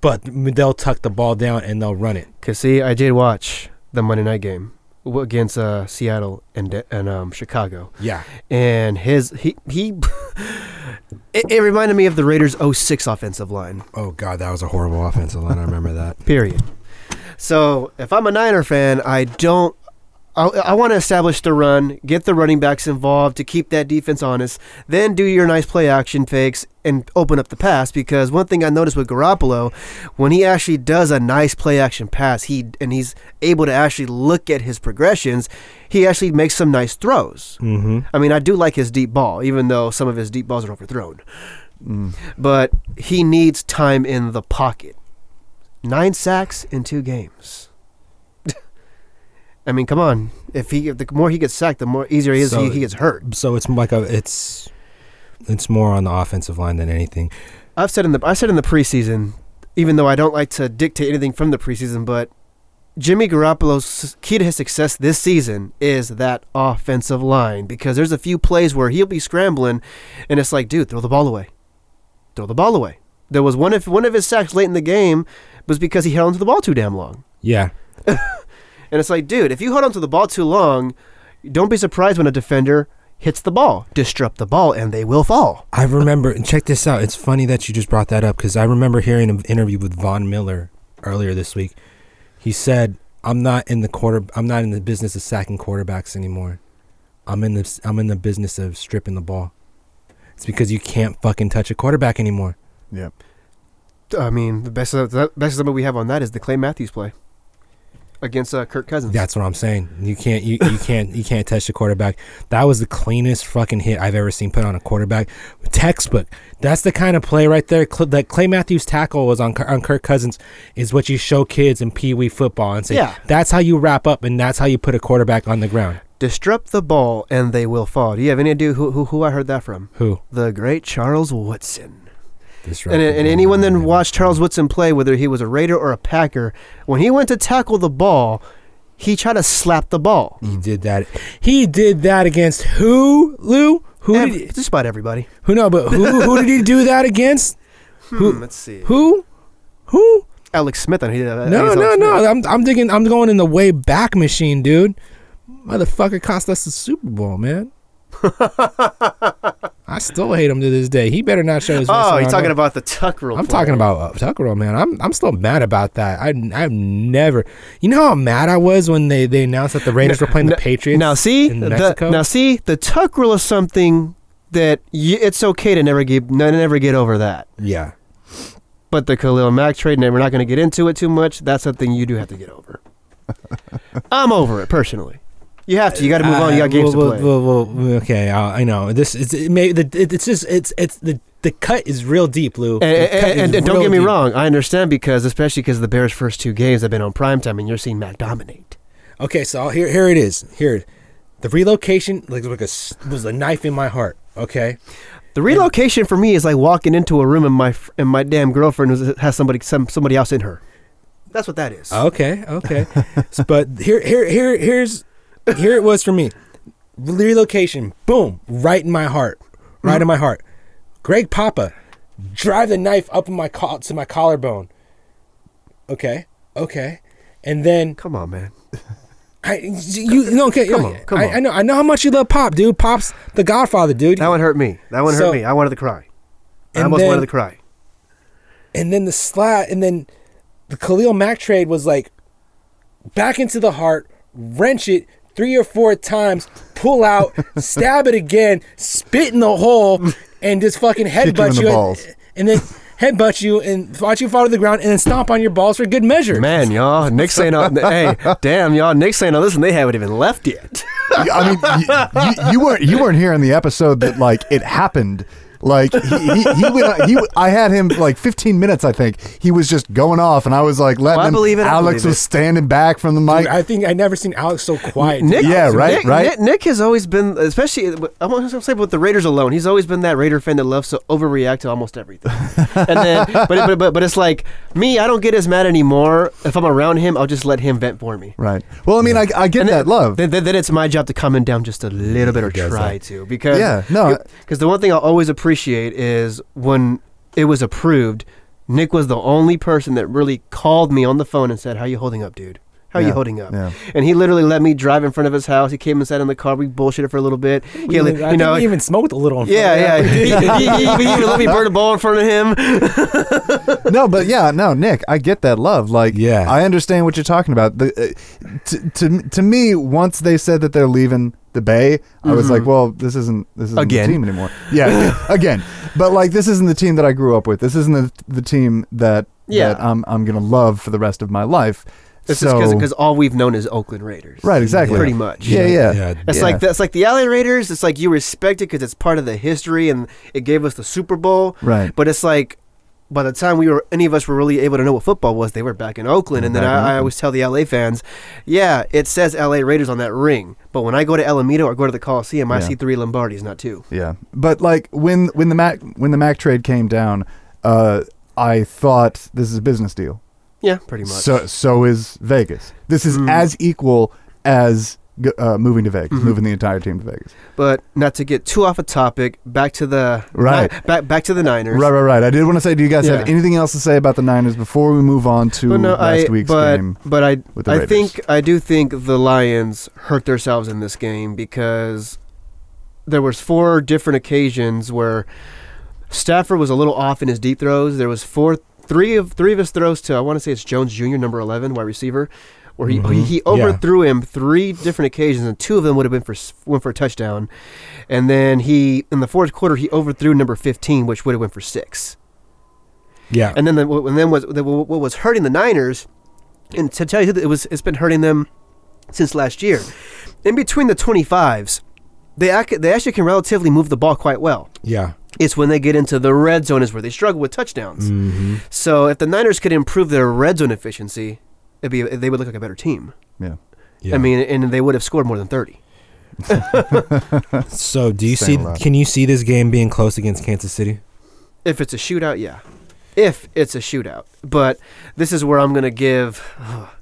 but they'll tuck the ball down and they'll run it. Because, see, I did watch the Monday night game against uh, Seattle and and um, Chicago. Yeah. And his he he it, it reminded me of the Raiders' oh six offensive line. Oh, God, that was a horrible offensive line. I remember that. Period. So if I'm a Niner fan, I don't I, I want to establish the run, get the running backs involved to keep that defense honest, then do your nice play action fakes and open up the pass, because one thing I noticed with Garoppolo, when he actually does a nice play action pass, he and he's able to actually look at his progressions, he actually makes some nice throws. Mm-hmm. I mean, I do like his deep ball, even though some of his deep balls are overthrown. Mm. But he needs time in the pocket. Nine sacks in two games. I mean, come on. If he, the more he gets sacked, the more easier he is. So, he, he gets hurt. So it's like a, it's, it's more on the offensive line than anything. I've said in the, I said in the preseason, even though I don't like to dictate anything from the preseason, but Jimmy Garoppolo's key to his success this season is that offensive line, because there's a few plays where he'll be scrambling, and it's like, dude, throw the ball away, throw the ball away. There was one of one of his sacks late in the game was because he held onto the ball too damn long. Yeah. And it's like, dude, if you hold on to the ball too long, don't be surprised when a defender hits the ball. Disrupt the ball, and they will fall. I remember, and check this out. It's funny that you just brought that up, because I remember hearing an interview with Von Miller earlier this week. He said, "I'm not in the quarter. I'm not in the business of sacking quarterbacks anymore. I'm in the I'm in the business of stripping the ball. It's because you can't fucking touch a quarterback anymore." Yep. I mean, the best the best example we have on that is the Clay Matthews play against uh, Kirk Cousins. That's what I'm saying. You can't you, you can't you can't touch the quarterback. That was the cleanest fucking hit I've ever seen put on a quarterback. Textbook. That's the kind of play right there. Cl- that Clay Matthews tackle was on on Kirk Cousins is what you show kids in Pee Wee football and say, yeah, that's how you wrap up and that's how you put a quarterback on the ground. Disrupt the ball and they will fall. Do you have any idea who who, who I heard that from? Who? The great Charles Woodson. And, and anyone then watched Charles Woodson play, whether he was a Raider or a Packer, when he went to tackle the ball, he tried to slap the ball. He did that. He did that against who, Lou? Who? Every, did he, just about everybody. Who? No, but who? Who did he do that against? Hmm, who? Let's see. Who? Who? Alex Smith. I he did that. No, no, no. I'm, I'm digging. I'm going in the way back machine, dude. Motherfucker cost us the Super Bowl, man. I still hate him to this day. He better not show his face. Oh, you're talking about the tuck rule. I'm play. talking about uh, tuck rule, man. I'm I'm still mad about that. I I've never. You know how mad I was when they, they announced that the Raiders now, were playing now, the Patriots. Now see in Mexico? The, now see the tuck rule is something that you, it's okay to never get never get over that. Yeah. But the Khalil Mack trade, and we're not going to get into it too much. That's something you do have to get over. I'm over it personally. You have to. You got to move uh, on. You got games well, to play. Well, well, well, okay, uh, I know. This is it may, the, it, it's just it's it's the, the cut is real deep, Lou. And, and, and, and don't get me deep. wrong, I understand because especially because the Bears' first two games have been on primetime, and you're seeing Mac dominate. Okay, so here here it is. Here, the relocation like, like a, was a knife in my heart. Okay, the relocation and, for me is like walking into a room and my and my damn girlfriend has somebody some somebody else in her. That's what that is. Okay, okay, but here here here here's. Here it was for me. Relocation. Boom. Right in my heart. Right mm-hmm. in my heart. Greg Papa. Drive the knife up in my co- to my collarbone. Okay. Okay. And then. Come on, man. I you no okay. Come on, come on. I, I know I know how much you love Pop, dude. Pop's the Godfather, dude. That one hurt me. That one hurt so, me. I wanted to cry. I almost then, wanted to cry. And then the slap and then the Khalil Mack trade was like back into the heart, wrench it. Three or four times, pull out, stab it again, spit in the hole, and just fucking headbutt you, you and, and then headbutt you and watch you fall to the ground, and then stomp on your balls for good measure. Man, y'all, Nick's ain't on. Hey, damn, y'all, Nick's ain't on this, and they haven't even left yet. I mean, you, you, you weren't you weren't here in the episode that like it happened. Like he, he, he went. He, I had him like fifteen minutes. I think he was just going off, and I was like, letting well, him. I believe it. Alex believe was it. standing back from the mic. Dude, I think I never seen Alex so quiet. Nick, yeah, Alex, right, Nick, right. Nick, Nick has always been, especially I want to say with the Raiders alone, he's always been that Raider fan that loves to overreact to almost everything. And then, but, but but but it's like me. I don't get as mad anymore. If I'm around him, I'll just let him vent for me. Right. Well, I mean, yeah. I I get and that then, love. Then, then it's my job to calm him down just a little bit, or try that. to because yeah, no, because the one thing I'll always appreciate. Appreciate is when it was approved, Nick was the only person that really called me on the phone and said, how you holding up, dude? How are yeah, you holding up? Yeah. And he literally let me drive in front of his house. He came and sat in the car. We bullshitted for a little bit. He, you know, I think he even smoked a little. In front yeah, of him. yeah. he, he, he even let me burn a ball in front of him. No, but yeah, no, Nick, I get that love. Like, yeah. I understand what you're talking about. The, uh, t- to to me, once they said that they're leaving the Bay, mm-hmm. I was like, well, this isn't this isn't again. the team anymore. Yeah, again. But like, this isn't the team that I grew up with. This isn't the, the team that yeah. that I'm I'm gonna love for the rest of my life. It's so, just because all we've known is Oakland Raiders. Right, exactly. Pretty yeah. much. Yeah, yeah. yeah. It's yeah. like that's like the L A Raiders. It's like you respect it because it's part of the history and it gave us the Super Bowl. Right. But it's like by the time we were, any of us were really able to know what football was, they were back in Oakland. And then I, I always tell the L A fans, yeah, it says L A Raiders on that ring. But when I go to El Amito or go to the Coliseum, yeah. I see three Lombardis, not two. Yeah. But like when when the Mac when the Mac trade came down, uh, I thought this is a business deal. Yeah, pretty much. So so is Vegas. This is mm. as equal as uh, moving to Vegas, mm-hmm. moving the entire team to Vegas. But not to get too off a topic, back to the right, ni- back back to the Niners. Right, right, right. I did want to say, do you guys yeah. have anything else to say about the Niners before we move on to no, last I, week's but, game? But I, with the I Raiders? think I do think the Lions hurt themselves in this game because there was four different occasions where Stafford was a little off in his deep throws. There was four. Three of three of his throws to, I want to say it's Jones Junior, number eleven, wide receiver, where he mm-hmm. he, he overthrew yeah. him three different occasions, and two of them would have been for went for a touchdown, and then he in the fourth quarter he overthrew number fifteen, which would have went for six. Yeah, and then the, and then was the, what was hurting the Niners, and to tell you it was it's been hurting them since last year. In between the twenty-fives, they ac- they actually can relatively move the ball quite well. Yeah. It's when they get into the red zone is where they struggle with touchdowns. Mm-hmm. So if the Niners could improve their red zone efficiency, it'd be they would look like a better team. Yeah, yeah. I mean, and they would have scored more than thirty. So do you Same see? Line. Can you see this game being close against Kansas City? If it's a shootout, yeah. If it's a shootout, but this is where I'm going to give. Oh,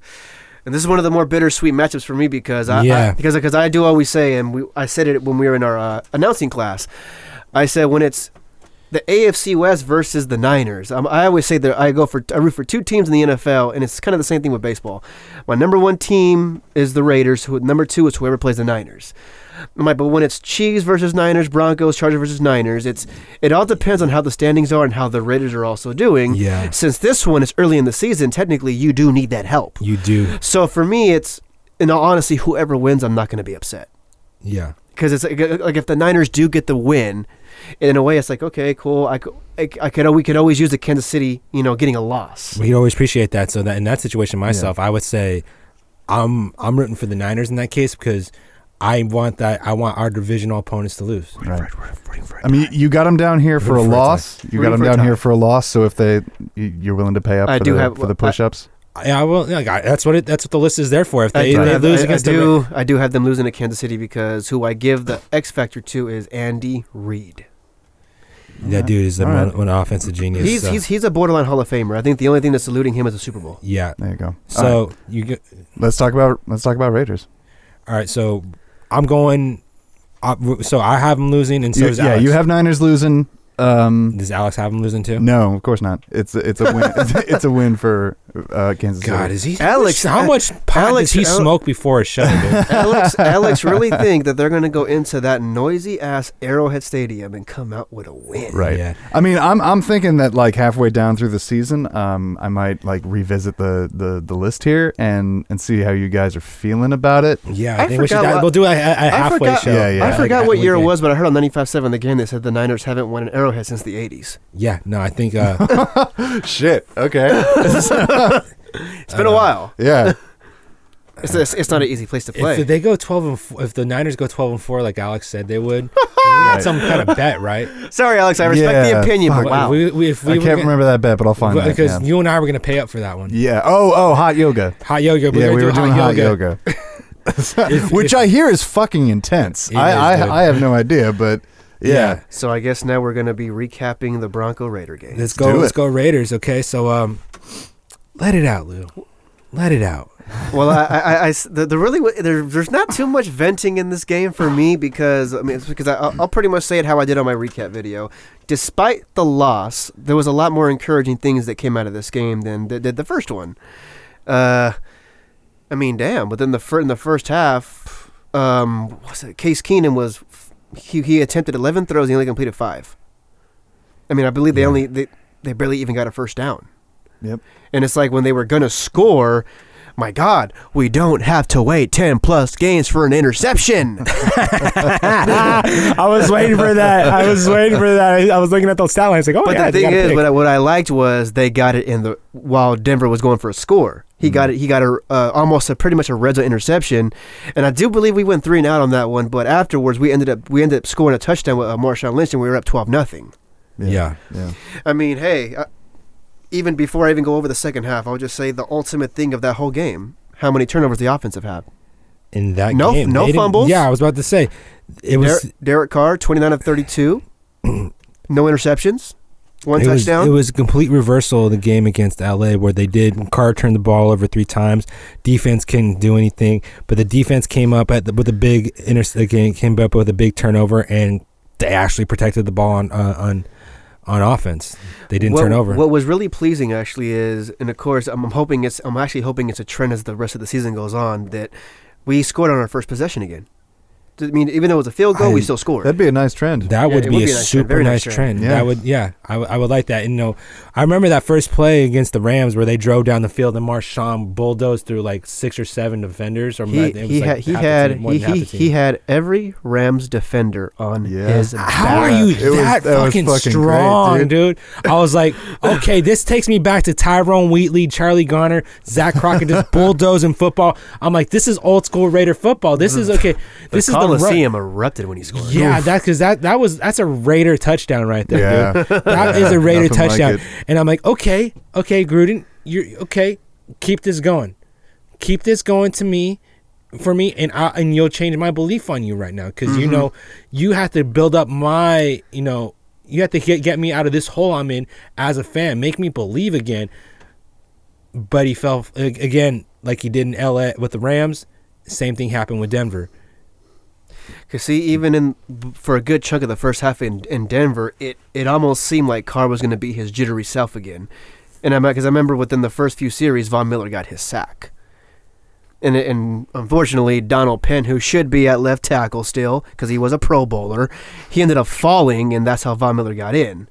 And this is one of the more bittersweet matchups for me because I, yeah. I because because I do always say, and we I said it when we were in our uh, announcing class. I said when it's the A F C West versus the Niners. Um, I always say that I go for I root for two teams in the N F L, and it's kind of the same thing with baseball. My number one team is the Raiders. Who number two is whoever plays the Niners. I'm like, but when it's Chiefs versus Niners, Broncos, Chargers versus Niners, it's it all depends on how the standings are and how the Raiders are also doing. Yeah. Since this one is early in the season, technically you do need that help. You do. So for me, it's in all honesty, whoever wins, I'm not going to be upset. Yeah. Because it's like, like if the Niners do get the win, in a way it's like okay, cool. I I, I could we could always use the Kansas City, you know, getting a loss. We'd always appreciate that. So that in that situation myself, yeah. I would say, I'm I'm rooting for the Niners in that case because. I want that. I want our divisional opponents to lose. Right. Right, right, right, right. I mean, you got them down here for a for loss. You got them down here for a loss. So if they, you're willing to pay up I for, do the, have, for the push-ups. I, yeah, well, yeah, that's what it. That's what the list is there for. If they, I, they I, lose I, against, I do. Them. I do have them losing to Kansas City because who I give the X factor to is Andy Reid. That yeah. dude is a, right. an offensive genius. He's so. he's he's a borderline Hall of Famer. I think the only thing that's eluding him is a Super Bowl. Yeah, there you go. So right. you get, let's talk about let's talk about Raiders. All right, so. I'm going. Uh, so I have them losing, and so you, does Alex. Yeah, you have Niners losing. Um, does Alex have them losing too? No, of course not. It's a, it's a win. it's, a, it's a win for uh, Kansas City. God, is he Alex? How much pot Alex, does he Alex, smoke before a show? Dude? Alex, Alex really think that they're going to go into that noisy ass Arrowhead Stadium and come out with a win? Right. Yeah. I mean, I'm I'm thinking that like halfway down through the season, um, I might like revisit the, the, the list here and, and see how you guys are feeling about it. Yeah, I, I think we should. What, we'll do a, a halfway forgot, show. Yeah, yeah. I forgot like, what year it was, but I heard on ninety-five seven the game they said the Niners haven't won an Arrowhead had since the eighties. Yeah, no, I think uh shit, okay. It's been uh, a while. Yeah. It's, it's it's not an easy place to play. If they go twelve and four, if the Niners go twelve and four, like Alex said they would, that's some kind of bet, right? Sorry, Alex, I respect yeah, the opinion, fuck. But wow, we, we, if we I can't gonna, remember that bet, but I'll find it because yeah. you and I were going to pay up for that one. Yeah. Oh, oh, hot yoga, hot yoga. We're yeah, we were do doing hot yoga, hot yoga. if, which if, I hear is fucking intense. I is I, I have no idea, but. Yeah. yeah. So I guess now we're going to be recapping the Bronco Raider game. Let's go. Let's, let's go Raiders. Okay. So um, let it out, Lou. Let it out. Well, I, I, I the, the really there, there's not too much venting in this game for me because I mean it's because I, I'll pretty much say it how I did on my recap video. Despite the loss, there was a lot more encouraging things that came out of this game than that did the first one. Uh, I mean, damn! But then the fir- in the first half, um, was it Case Keenum was he, he attempted eleven throws and he only completed five. I mean, I believe they yeah. only they, they barely even got a first down. Yep. And it's like when they were gonna score. My God, we don't have to wait ten-plus games for an interception. I was waiting for that. I was waiting for that. I was looking at those stat lines. Like, oh, but yeah, the thing is, what I, what I liked was they got it in the while Denver was going for a score. He mm-hmm. got it. He got a uh, almost a pretty much a red zone interception, and I do believe we went three and out on that one. But afterwards, we ended up we ended up scoring a touchdown with uh, Marshawn Lynch, and we were up twelve nothing. Yeah. yeah, yeah. I mean, hey. I, Even before I even go over the second half, I would just say the ultimate thing of that whole game, how many turnovers the offense have had. In that no, game. No fumbles. Yeah, I was about to say. It was Der- Derek Carr, twenty-nine of thirty-two. No interceptions. One it touchdown. Was, it was a complete reversal of the game against L A where they did. Carr turned the ball over three times. Defense couldn't do anything. But the defense came up at the, with a big interception, came up with a big turnover, and they actually protected the ball on uh, on – on offense, they didn't what, turn over. What was really pleasing, actually, is, and of course, I'm hoping it's. I'm actually hoping it's a trend as the rest of the season goes on that we scored on our first possession again. I mean, even though it was a field goal, I, we still scored. That'd be a nice trend. That yeah, would, be would be a, a nice super trend. nice trend. trend. Yeah. That would, yeah, I, w- I would like that. And, you know, I remember that first play against the Rams where they drove down the field and Marshawn bulldozed through like six or seven defenders. Or he, it was he like had he had team, he, he, he had every Rams defender on yeah. his. How are you that, was, that fucking, fucking strong, great, dude. dude? I was like, okay, this takes me back to Tyrone Wheatley, Charlie Garner, Zach Crockett just bulldozing football. I'm like, this is old school Raider football. This is okay. This is the Coliseum erupted when he scored. Yeah, that's because that that was that's a Raider touchdown right there. Yeah. Dude. That is a Raider touchdown. Like and I'm like, okay, okay, Gruden, you okay? Keep this going, keep this going to me, for me, and I, and you'll change my belief on you right now because mm-hmm. you know you have to build up my, you know, you have to get get me out of this hole I'm in as a fan, make me believe again. But he fell again like he did in L A with the Rams. Same thing happened with Denver. Because, see, even in for a good chunk of the first half in, in Denver, it, it almost seemed like Carr was going to be his jittery self again. And I'm because I remember within the first few series, Von Miller got his sack. And, and unfortunately, Donald Penn, who should be at left tackle still because he was a Pro Bowler, he ended up falling, and that's how Von Miller got in.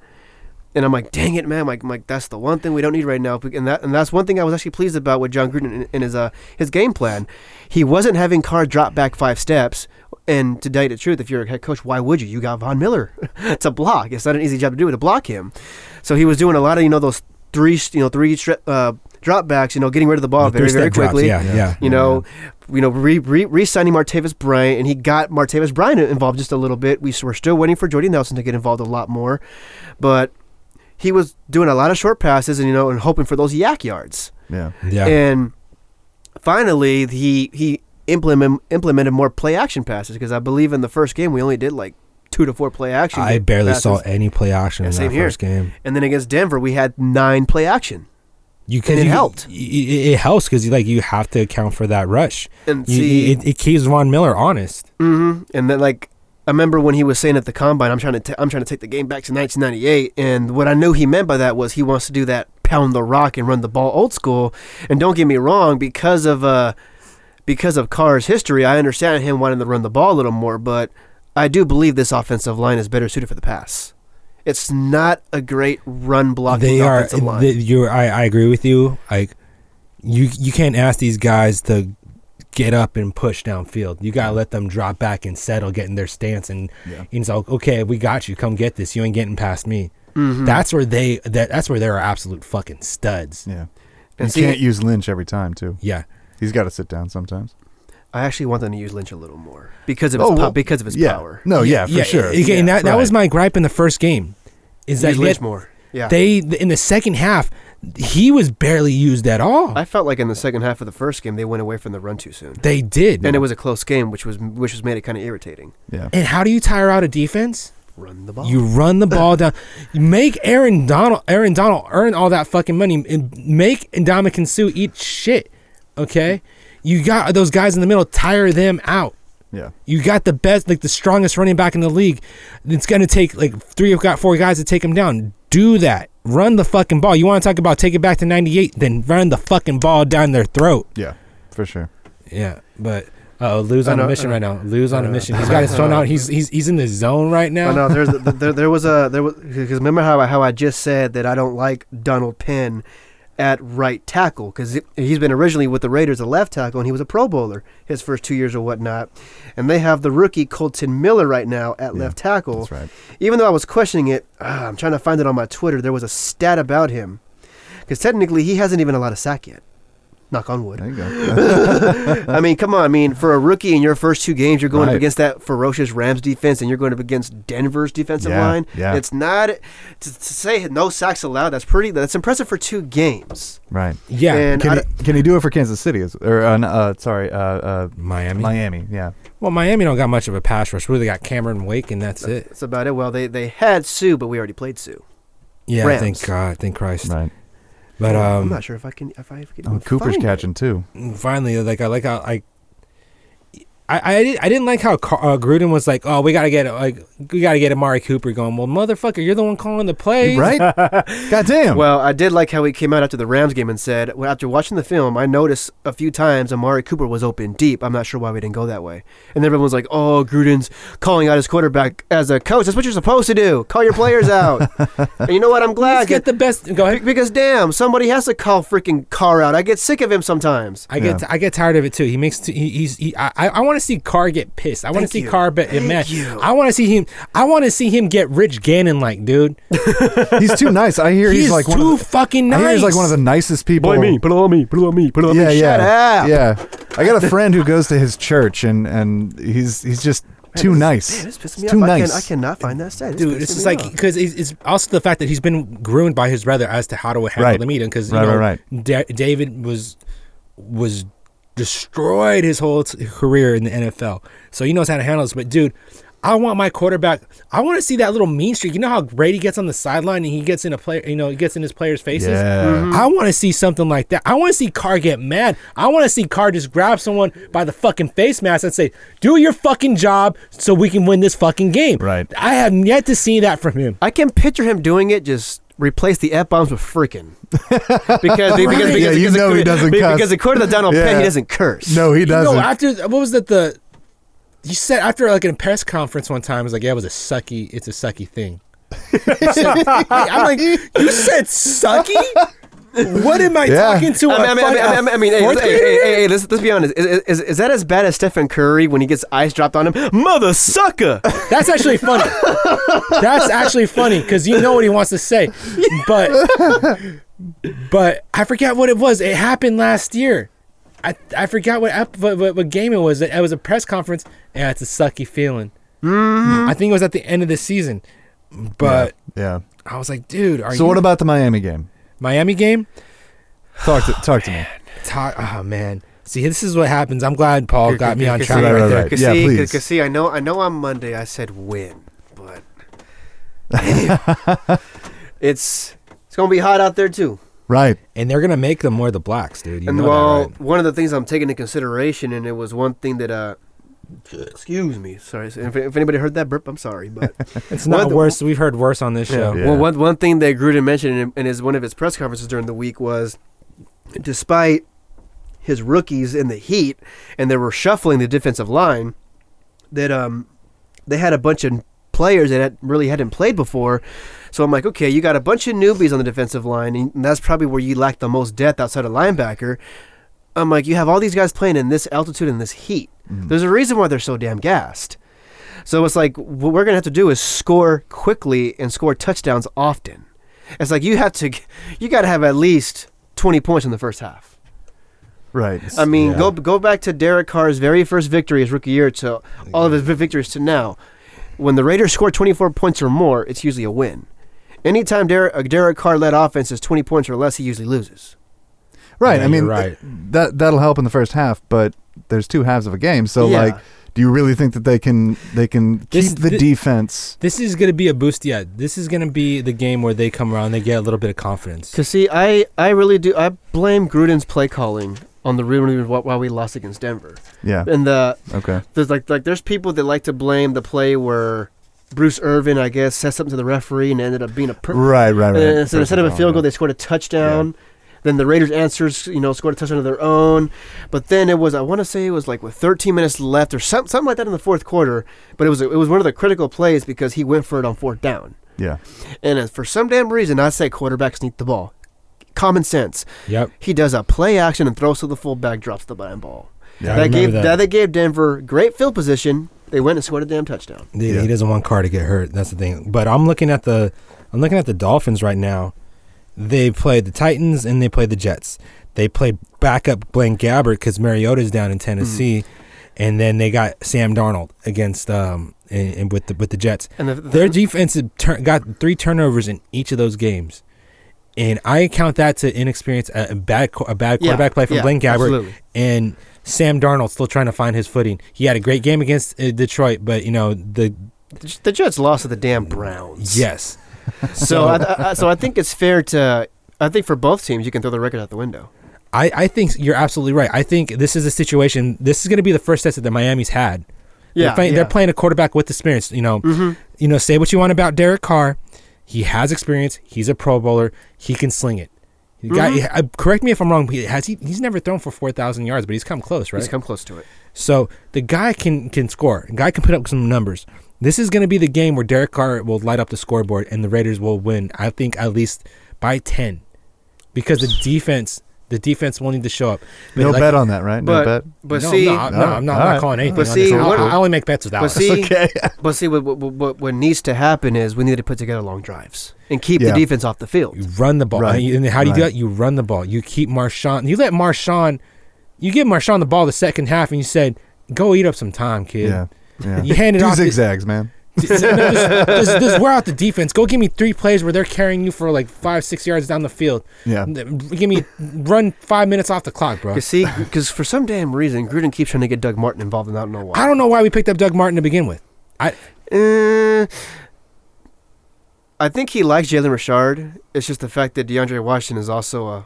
And I'm like, dang it, man! I'm like, I'm like, that's the one thing we don't need right now. And that, and that's one thing I was actually pleased about with John Gruden in, in his uh his game plan. He wasn't having Carr drop back five steps. And to tell you the truth, if you're a head coach, why would you? You got Von Miller to block. It's not an easy job to do to block him. So he was doing a lot of you know those three you know three uh, drop backs, you know, getting rid of the ball the very very quickly. Drops, yeah, yeah. You know, yeah. you know, re re re-signing Martavis Bryant, and he got Martavis Bryant involved just a little bit. We were still waiting for Jordy Nelson to get involved a lot more, but. He was doing a lot of short passes and, you know, and hoping for those yak yards. Yeah. yeah. And finally, he he implement, implemented more play action passes because I believe in the first game we only did like two to four play action I barely passes. saw any play action yeah, in that here. first game. And then against Denver, we had nine play action. You can, and it you, helped. It, it helps because, like, you have to account for that rush. And you, see, it, it keeps Von Miller honest. Mm-hmm. And then, like... I remember when he was saying at the combine, "I'm trying to, t- I'm trying to take the game back to nineteen ninety-eight." And what I knew he meant by that was he wants to do that pound the rock and run the ball old school. And don't get me wrong, because of uh, because of Carr's history, I understand him wanting to run the ball a little more. But I do believe this offensive line is better suited for the pass. It's not a great run blocking offensive line. They are. You, I, I agree with you. Like, you, you can't ask these guys to. Get up and push downfield. You gotta let them drop back and settle, get in their stance, and, yeah. and it's like, okay, we got you. Come get this. You ain't getting past me. Mm-hmm. That's where they. That, that's where they are absolute fucking studs. Yeah, and you can't use Lynch every time too. Yeah, he's got to sit down sometimes. I actually want them to use Lynch a little more because of his oh, well, po- because of his yeah. power. No, yeah, yeah for yeah, sure. Again, yeah, that right. that was my gripe in the first game. Is that use Lynch more? Yeah, they in the second half. He was barely used at all. I felt like in the second half of the first game, they went away from the run too soon. They did. And it was a close game, which was which was made it kind of irritating. Yeah. And how do you tire out a defense? Run the ball. You run the ball down. Make Aaron Donald Aaron Donald earn all that fucking money. And make Ndamukong Suh eat shit. Okay, you got those guys in the middle. Tire them out. Yeah, you got the best, like the strongest running back in the league. It's going to take like three or four guys to take him down. Do that. Run the fucking ball. You want to talk about take it back to ninety-eight? Then run the fucking ball down their throat. Yeah, for sure. Yeah, but. Uh-oh, Lou's on know, a mission right now. Lou's on a mission. He's got his phone out. He's he's he's in the zone right now. I know. There's a, there there was a there was because remember how I, how I just said that I don't like Donald Penn at right tackle because he's been originally with the Raiders a left tackle and he was a Pro Bowler his first two years or whatnot, and they have the rookie Colton Miller right now at yeah, left tackle. That's right. Even though I was questioning it, uh, I'm trying to find it on my Twitter. There was a stat about him because technically he hasn't even allowed a sack yet. Knock on wood. There you go. I mean, come on. I mean, for a rookie in your first two games, you're going right. up against that ferocious Rams defense, and you're going up against Denver's defensive yeah, line. Yeah. It's not to, to say no sacks allowed. That's pretty. That's impressive for two games. Right. Yeah. And can, I, he, can he do it for Kansas City or uh, uh, sorry, uh, uh, Miami? Miami. Yeah. Well, Miami don't got much of a pass rush. Really, they got Cameron Wake, and that's, that's it. That's about it. Well, they they had Sue, but we already played Sue. Yeah. Rams. Thank God. Thank Christ. Right. But um, I'm not sure if I can. If I can oh, Cooper's catching it. too. Finally, like I like how I, I, I, did, I didn't like how uh, Gruden was like, oh, we gotta get like we gotta get Amari Cooper going. Well, motherfucker, you're the one calling the plays, right? Goddamn. Well, I did like how he came out after the Rams game and said, well, after watching the film, I noticed a few times Amari Cooper was open deep. I'm not sure why we didn't go that way. And everyone was like, oh, Gruden's calling out his quarterback as a coach. That's what you're supposed to do. Call your players out. And you know what? I'm glad. Let's get the best. Go ahead. Because damn, somebody has to call freaking Carr out. I get sick of him sometimes. I get yeah. I get tired of it too. He makes t- he, he's he, I I, I want to see Carr get pissed. I want to see you. Carr get mad. I want to see him. I want to see him get Rich Gannon like, dude. He's too nice. I hear he's, he's like too one of the, fucking nice. I hear he's like one of the nicest people. Put it on me. Put it on me. Put it on me. Put it on yeah, me. Yeah. Shut up. Yeah. I got a friend who goes to his church and and he's he's just. Too man, nice. Man, this pissed me too off. nice. I, can, I cannot find that stat. This Dude, it's just like, because it's, it's also the fact that he's been groomed by his brother as to how to handle right. the meeting. Because right, you know, right, right. Da- David was was destroyed his whole t- career in the N F L. So he knows how to handle this. But, dude, I want my quarterback. I want to see that little mean streak. You know how Brady gets on the sideline and he gets in a player, you know, he gets in his players' faces? Yeah. Mm-hmm. I want to see something like that. I want to see Carr get mad. I want to see Carr just grab someone by the fucking face mask and say, do your fucking job so we can win this fucking game. Right. I have yet to see that from him. I can picture him doing it, just replace the F-bombs with freaking. because, because, right. because, because, yeah, you because know he doesn't because, cuss. Because according to Donald yeah. Penn, he doesn't curse. No, he doesn't. You know, after, what was that, the... You said after like in a press conference one time, it was like, yeah, it was a sucky, it's a sucky thing. said, I'm like, you said sucky? What am I yeah. talking to? I mean, I mean, I mean, I mean hey, hey, hey, hey, hey, let's, let's be honest. Is, is, is that as bad as Stephen Curry when he gets ice dropped on him? Mother sucker! That's actually funny. That's actually funny because you know what he wants to say. But, but I forget what it was. It happened last year. I I forgot what, what what game it was. It was a press conference. Yeah, it's a sucky feeling. Mm-hmm. I think it was at the end of the season. But yeah, yeah. I was like, dude, are so you... So what about the Miami game? Miami game? Talk to, oh, talk to me. Talk, oh, man. See, this is what happens. I'm glad Paul got me on track right there. Yeah, please. Because, see, I know on Monday I said win, but it's it's going to be hot out there, too. Right. And they're going to make them wear the blacks, dude. You and know well, that, right? One of the things I'm taking into consideration, and it was one thing that, uh, excuse me, sorry, if, if anybody heard that burp, I'm sorry. But it's not worse. The, we've heard worse on this show. Yeah. Well, one, one thing that Gruden mentioned in, in his, one of his press conferences during the week was, despite his rookies in the heat, and they were shuffling the defensive line, that um, they had a bunch of players that had, really hadn't played before. So I'm like, okay, you got a bunch of newbies on the defensive line, and that's probably where you lack the most depth outside of linebacker. I'm like, you have all these guys playing in this altitude and this heat. Mm. There's a reason why they're so damn gassed. So it's like, what we're going to have to do is score quickly and score touchdowns often. It's like you have to, you got to have at least twenty points in the first half. Right. I mean, yeah. go go back to Derek Carr's very first victory his rookie year to all of his victories to now. When the Raiders score twenty-four points or more, it's usually a win. Anytime Derek, a Derek Carr-led offense is twenty points or less, he usually loses. Right. Yeah, I mean, right. that, that'll help in the first half, but there's two halves of a game. So, yeah. like, do you really think that they can they can keep this, the this, defense? This is going to be a boost. Yeah, this is going to be the game where they come around, they get a little bit of confidence. Because, see, I, I really do. I blame Gruden's play calling on the ruin of why we lost against Denver. Yeah. And the okay. There's like like there's people that like to blame the play where Bruce Irvin, I guess, said something to the referee and ended up being a per- right right right. And so instead of a field goal, they scored a touchdown. Yeah. Then the Raiders' answers, you know, scored a touchdown of their own. But then it was, I want to say it was like with thirteen minutes left or some, something like that in the fourth quarter. But it was it was one of the critical plays because he went for it on fourth down. Yeah. And for some damn reason, I say quarterbacks sneak the ball. Common sense. Yep. He does a play action and throws to the fullback, drops the blind ball. Yeah, that gave that. that they gave Denver great field position. They went and scored a damn touchdown. He, yeah. he doesn't want Carr to get hurt. That's the thing. But I'm looking at the I'm looking at the Dolphins right now. They played the Titans and they played the Jets. They played backup Blaine Gabbert because Mariota's down in Tennessee, mm. and then they got Sam Darnold against um and, and with the with the Jets. And the, the, their defense tur- got three turnovers in each of those games, and I count that to inexperience, a, a bad a bad quarterback yeah, play from yeah, Blaine Gabbert absolutely. And Sam Darnold still trying to find his footing. He had a great game against uh, Detroit, but you know the the Jets lost to the damn Browns. Yes. so, I, I, so I think it's fair to. I think for both teams, you can throw the record out the window. I, I think you're absolutely right. I think this is a situation. This is going to be the first test that the Miami's had. Yeah, they're, play, yeah. they're playing a quarterback with experience. You know, mm-hmm. you know. Say what you want about Derek Carr, he has experience. He's a Pro Bowler. He can sling it. Mm-hmm. Got, he, uh, correct me if I'm wrong. But has he? He's never thrown for four thousand yards, but he's come close, right? He's come close to it. So the guy can can score. The guy can put up some numbers. This is going to be the game where Derek Carr will light up the scoreboard and the Raiders will win, I think, at least by ten. Because the defense the defense will need to show up. But no like, bet on that, right? No but, bet? But no, see, no, no, no, I'm not, right. not calling anything. But on see, this. What, I only make bets with Alex. But see, okay. but see what, what, what, what needs to happen is we need to put together long drives and keep yeah. the defense off the field. You run the ball. Right. And how do you right. do that? You run the ball. You keep Marshawn. You let Marshawn – you give Marshawn the ball the second half and you said, go eat up some time, kid. Yeah. Yeah. You hand it Two off zigzags, the, man. Just, no, just, just, just wear out the defense. Go give me three plays where they're carrying you for like five, six yards down the field. Yeah, give me run five minutes off the clock, bro. You see, because for some damn reason, Gruden keeps trying to get Doug Martin involved, and I don't know why. I don't know why we picked up Doug Martin to begin with. I, uh, I think he likes Jalen Richard. It's just the fact that DeAndre Washington is also a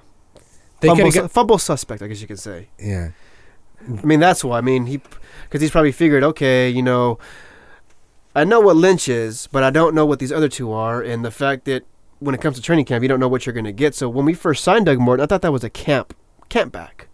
fumble, got, fumble suspect, I guess you could say. Yeah. I mean, that's why. I mean, he, because he's probably figured, okay, you know, I know what Lynch is, but I don't know what these other two are. And the fact that when it comes to training camp, you don't know what you're going to get. So when we first signed Doug Martin, I thought that was a camp, camp back.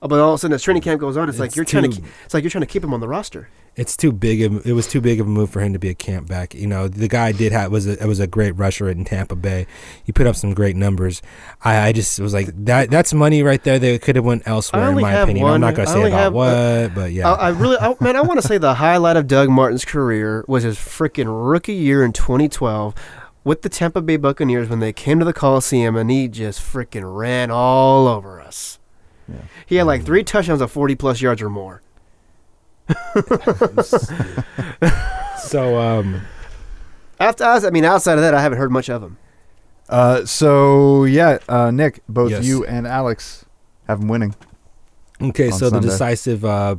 But all of a sudden, as training camp goes on, it's, it's like you're too, trying to, it's like you're trying to keep him on the roster. It's too big. Of, it was too big of a move for him to be a camp back. You know, the guy did have was a, was a great rusher in Tampa Bay. He put up some great numbers. I, I just was like that. That's money right there. They could have went elsewhere, in my opinion. One, I'm not going to say about have, what, uh, but yeah. I, I really, I, man, I want to say the highlight of Doug Martin's career was his freaking rookie year in twenty twelve. With the Tampa Bay Buccaneers when they came to the Coliseum and he just freaking ran all over us. Yeah. He had like three touchdowns of forty plus yards or more. so, um, after I mean, outside of that, I haven't heard much of him. Uh, so yeah, uh, Nick, both yes. you and Alex have him winning. Okay, so Sunday. The decisive uh,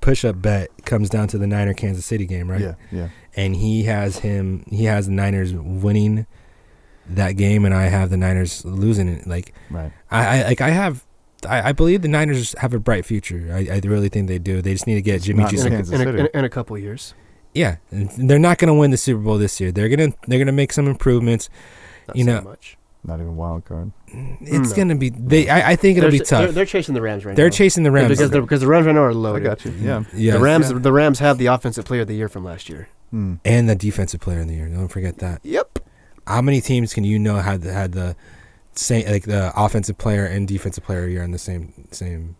push-up bet comes down to the Niner Kansas City game, right? Yeah, yeah. And he has him. He has the Niners winning that game, and I have the Niners losing it. Like, right. I, I like I have. I, I believe the Niners have a bright future. I, I really think they do. They just need to get it's Jimmy G in, in, a, in, a, in a couple of years. Yeah, they're not going to win the Super Bowl this year. They're gonna they're gonna make some improvements. Not you know, so much. Not even wild card. It's no. gonna be. They I, I think it'll they're, be tough. They're, they're chasing the Rams right they're now. They're chasing the Rams yeah, because okay. because the Rams right now are loaded. I got you. Yeah. Yes. The Rams yeah. the Rams have the offensive player of the year from last year. Hmm. And the defensive player of the year. Don't forget that. Yep. How many teams can you know had the, had the Same, like the offensive player and defensive player year in the same same.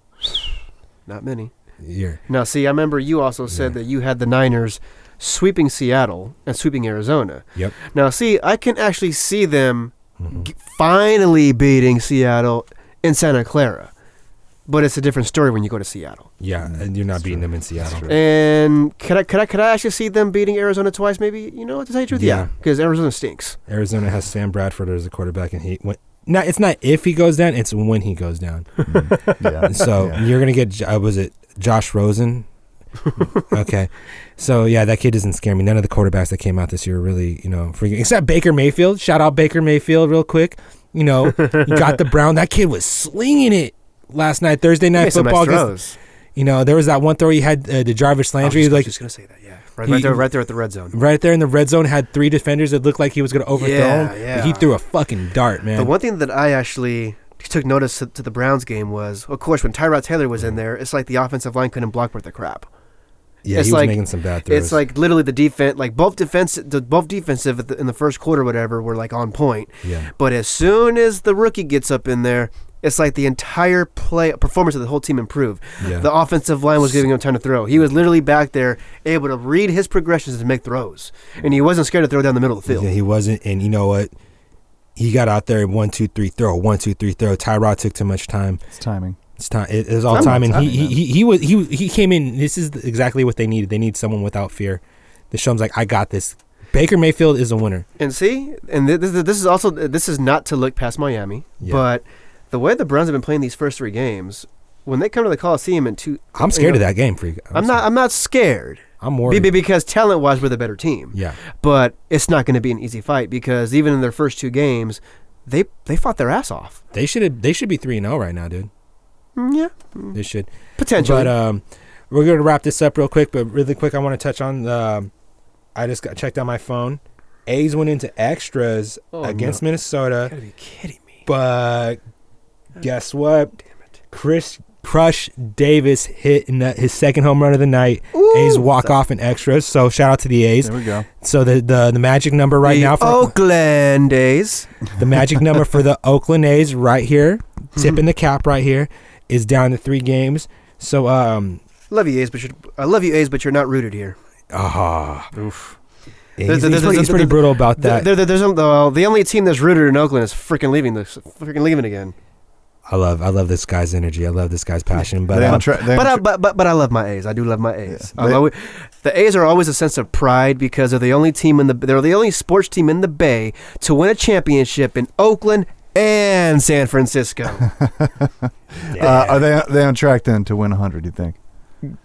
Not many. Year. Now, see, I remember you also said yeah. that you had the Niners sweeping Seattle and sweeping Arizona. Yep. Now, see, I can actually see them mm-hmm. g- finally beating Seattle in Santa Clara, but it's a different story when you go to Seattle. Yeah, mm-hmm. and you're not That's beating true. them in Seattle. And could I could I could I actually see them beating Arizona twice? Maybe you know to tell you the truth. Yeah, because yeah, Arizona stinks. Arizona has Sam Bradford as a quarterback, and he went. Not, it's not if he goes down, it's when he goes down. Mm. Yeah. So yeah. you're going to get, uh, was it Josh Rosen? Okay. So, yeah, that kid doesn't scare me. None of the quarterbacks that came out this year really, you know, freaking, except Baker Mayfield. Shout out Baker Mayfield real quick. You know, you got the Brown. That kid was slinging it. last night, Thursday night football. Some nice throws. You know, there was that one throw he had uh, to Jarvis Landry. I was just, like, just going to say that, yeah. Right, he, right, there, right there at the red zone. Right there in the red zone, had three defenders that looked like he was going to overthrow yeah, him. Yeah. He threw a fucking dart, man. The one thing that I actually took notice to, to the Browns game was, of course, when Tyrod Taylor was in there, it's like the offensive line couldn't block worth a crap. Yeah, it's he was like, making some bad throws. It's like literally the defense, like both defense, the, both defensive at the, in the first quarter, or whatever, were like on point. Yeah. But as soon as the rookie gets up in there, it's like the entire play performance of the whole team improved. Yeah. The offensive line was giving him time to throw. He was literally back there able to read his progressions and make throws, and he wasn't scared to throw down the middle of the field. Yeah, he wasn't, and you know what? He got out there one, two, three, throw, one, two, three, throw. Tyrod took too much time. It's timing. It's time. It, it was all I'm timing. timing he, he he he was he he came in. This is exactly what they needed. They need someone without fear. The show's like, I got this. Baker Mayfield is a winner. And see, and this this is also this is not to look past Miami, yeah. but the way the Browns have been playing these first three games, when they come to the Coliseum in two, I'm scared you know, of that game, freak. I'm, I'm not. I'm not scared. I'm worried because talent wise, we're the better team. Yeah, but it's not going to be an easy fight because even in their first two games, they they fought their ass off. They should they should be three and zero right now, dude. Yeah, they should potentially. But um, we're going to wrap this up real quick. But really quick, I want to touch on. The, I just got checked on my phone. A's went into extras oh, against no. Minnesota. You gotta be kidding me! But oh, guess what? Damn it, Chris Crush Davis hit in the, his second home run of the night. Ooh, A's walk off in extras. So shout out to the A's. There we go. So the the, the magic number right the now for Oakland A's. The magic number for the Oakland A's right here, tipping the cap right here. Is down to three games. So, um... Love you, A's, but you're... I love you, A's, but you're not rooted here. Ah. Uh-huh. Oof. Yeah, he's, there's, he's, there's, pretty, he's pretty brutal about that. There, there, there's, uh, the only team that's rooted in Oakland is freaking leaving this, freaking leaving again. I love I love this guy's energy. I love this guy's passion. But um, tra- but, I, but, but but I love my A's. I do love my A's. Yeah. They, always, the A's are always a sense of pride because they're the only team in the... They're the only sports team in the Bay to win a championship in Oakland and San Francisco. yeah. uh, are they they on track then to win one hundred? You think?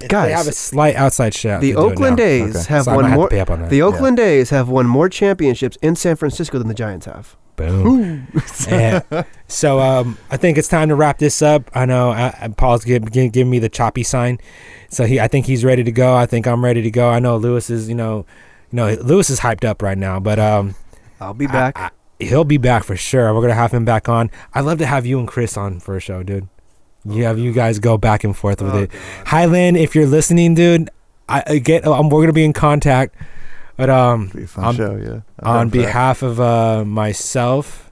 Guys, they have a slight outside shot. The Oakland A's okay. have so won more. Have on the Oakland yeah. A's have won more championships in San Francisco than the Giants have. Boom. yeah. So um, I think it's time to wrap this up. I know I, I, Paul's giving give, give me the choppy sign, so he I think he's ready to go. I think I'm ready to go. I know Lewis is you know you know Lewis is hyped up right now, but um, I'll be back. I, I, He'll be back for sure. We're gonna have him back on. I'd love to have you and Chris on for a show, dude. You have you guys go back and forth with oh, it. God. Highland, if you're listening, dude, I, I get. I'm, we're gonna be in contact. But um, be a fun on, show, yeah. on behalf that. of uh, myself,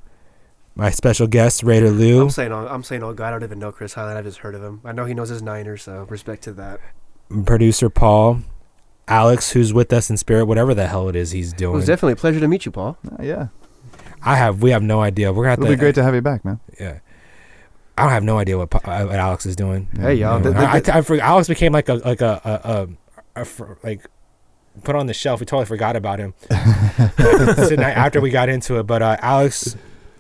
my special guest Raider Lou. I'm saying, I'm saying, oh God, I don't even know Chris Highland. I just heard of him. I know he knows his Niners, so respect to that. Producer Paul. Alex, who's with us in spirit, whatever the hell it is he's doing. It was definitely a pleasure to meet you, Paul. Uh, yeah. I have. We have no idea. We're gonna. Have It'll to, be great to have you back, man. Yeah, I don't have no idea what, what Alex is doing. Hey y'all, you know, the, the, I, I, I forgot, Alex became like a like a, a, a, a, a like put on the shelf. We totally forgot about him. Tonight after we got into it, but uh, Alex,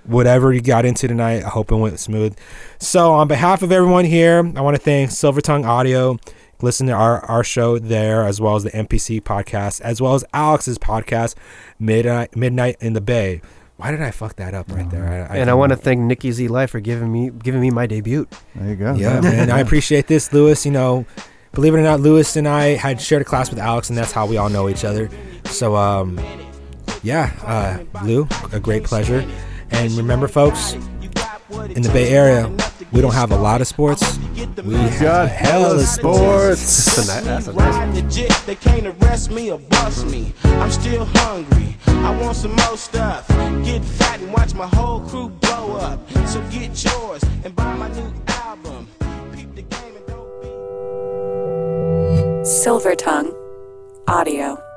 whatever you got into tonight, I hope it went smooth. So on behalf of everyone here, I want to thank Silver Tongue Audio. Listen to our, our show there, as well as the M P C podcast, as well as Alex's podcast, Midnight Midnight in the Bay. Why did I fuck that up right there? I, I and I want to thank Nikki Z Live for giving me giving me my debut. There you go. Yeah, man. I appreciate this, Lewis. You know, believe it or not, Lewis and I had shared a class with Alex, and that's how we all know each other. So, um, yeah, uh, Lou, a great pleasure. And remember, folks, in the Bay Area, we don't have a lot of sports. We got hella sports. That's a nice. They can't arrest me or bust me. I'm still hungry. I want some more stuff. Get fat and watch my whole crew blow up. So get yours and buy my new album. Peep the game and don't be Silver Tongue Audio.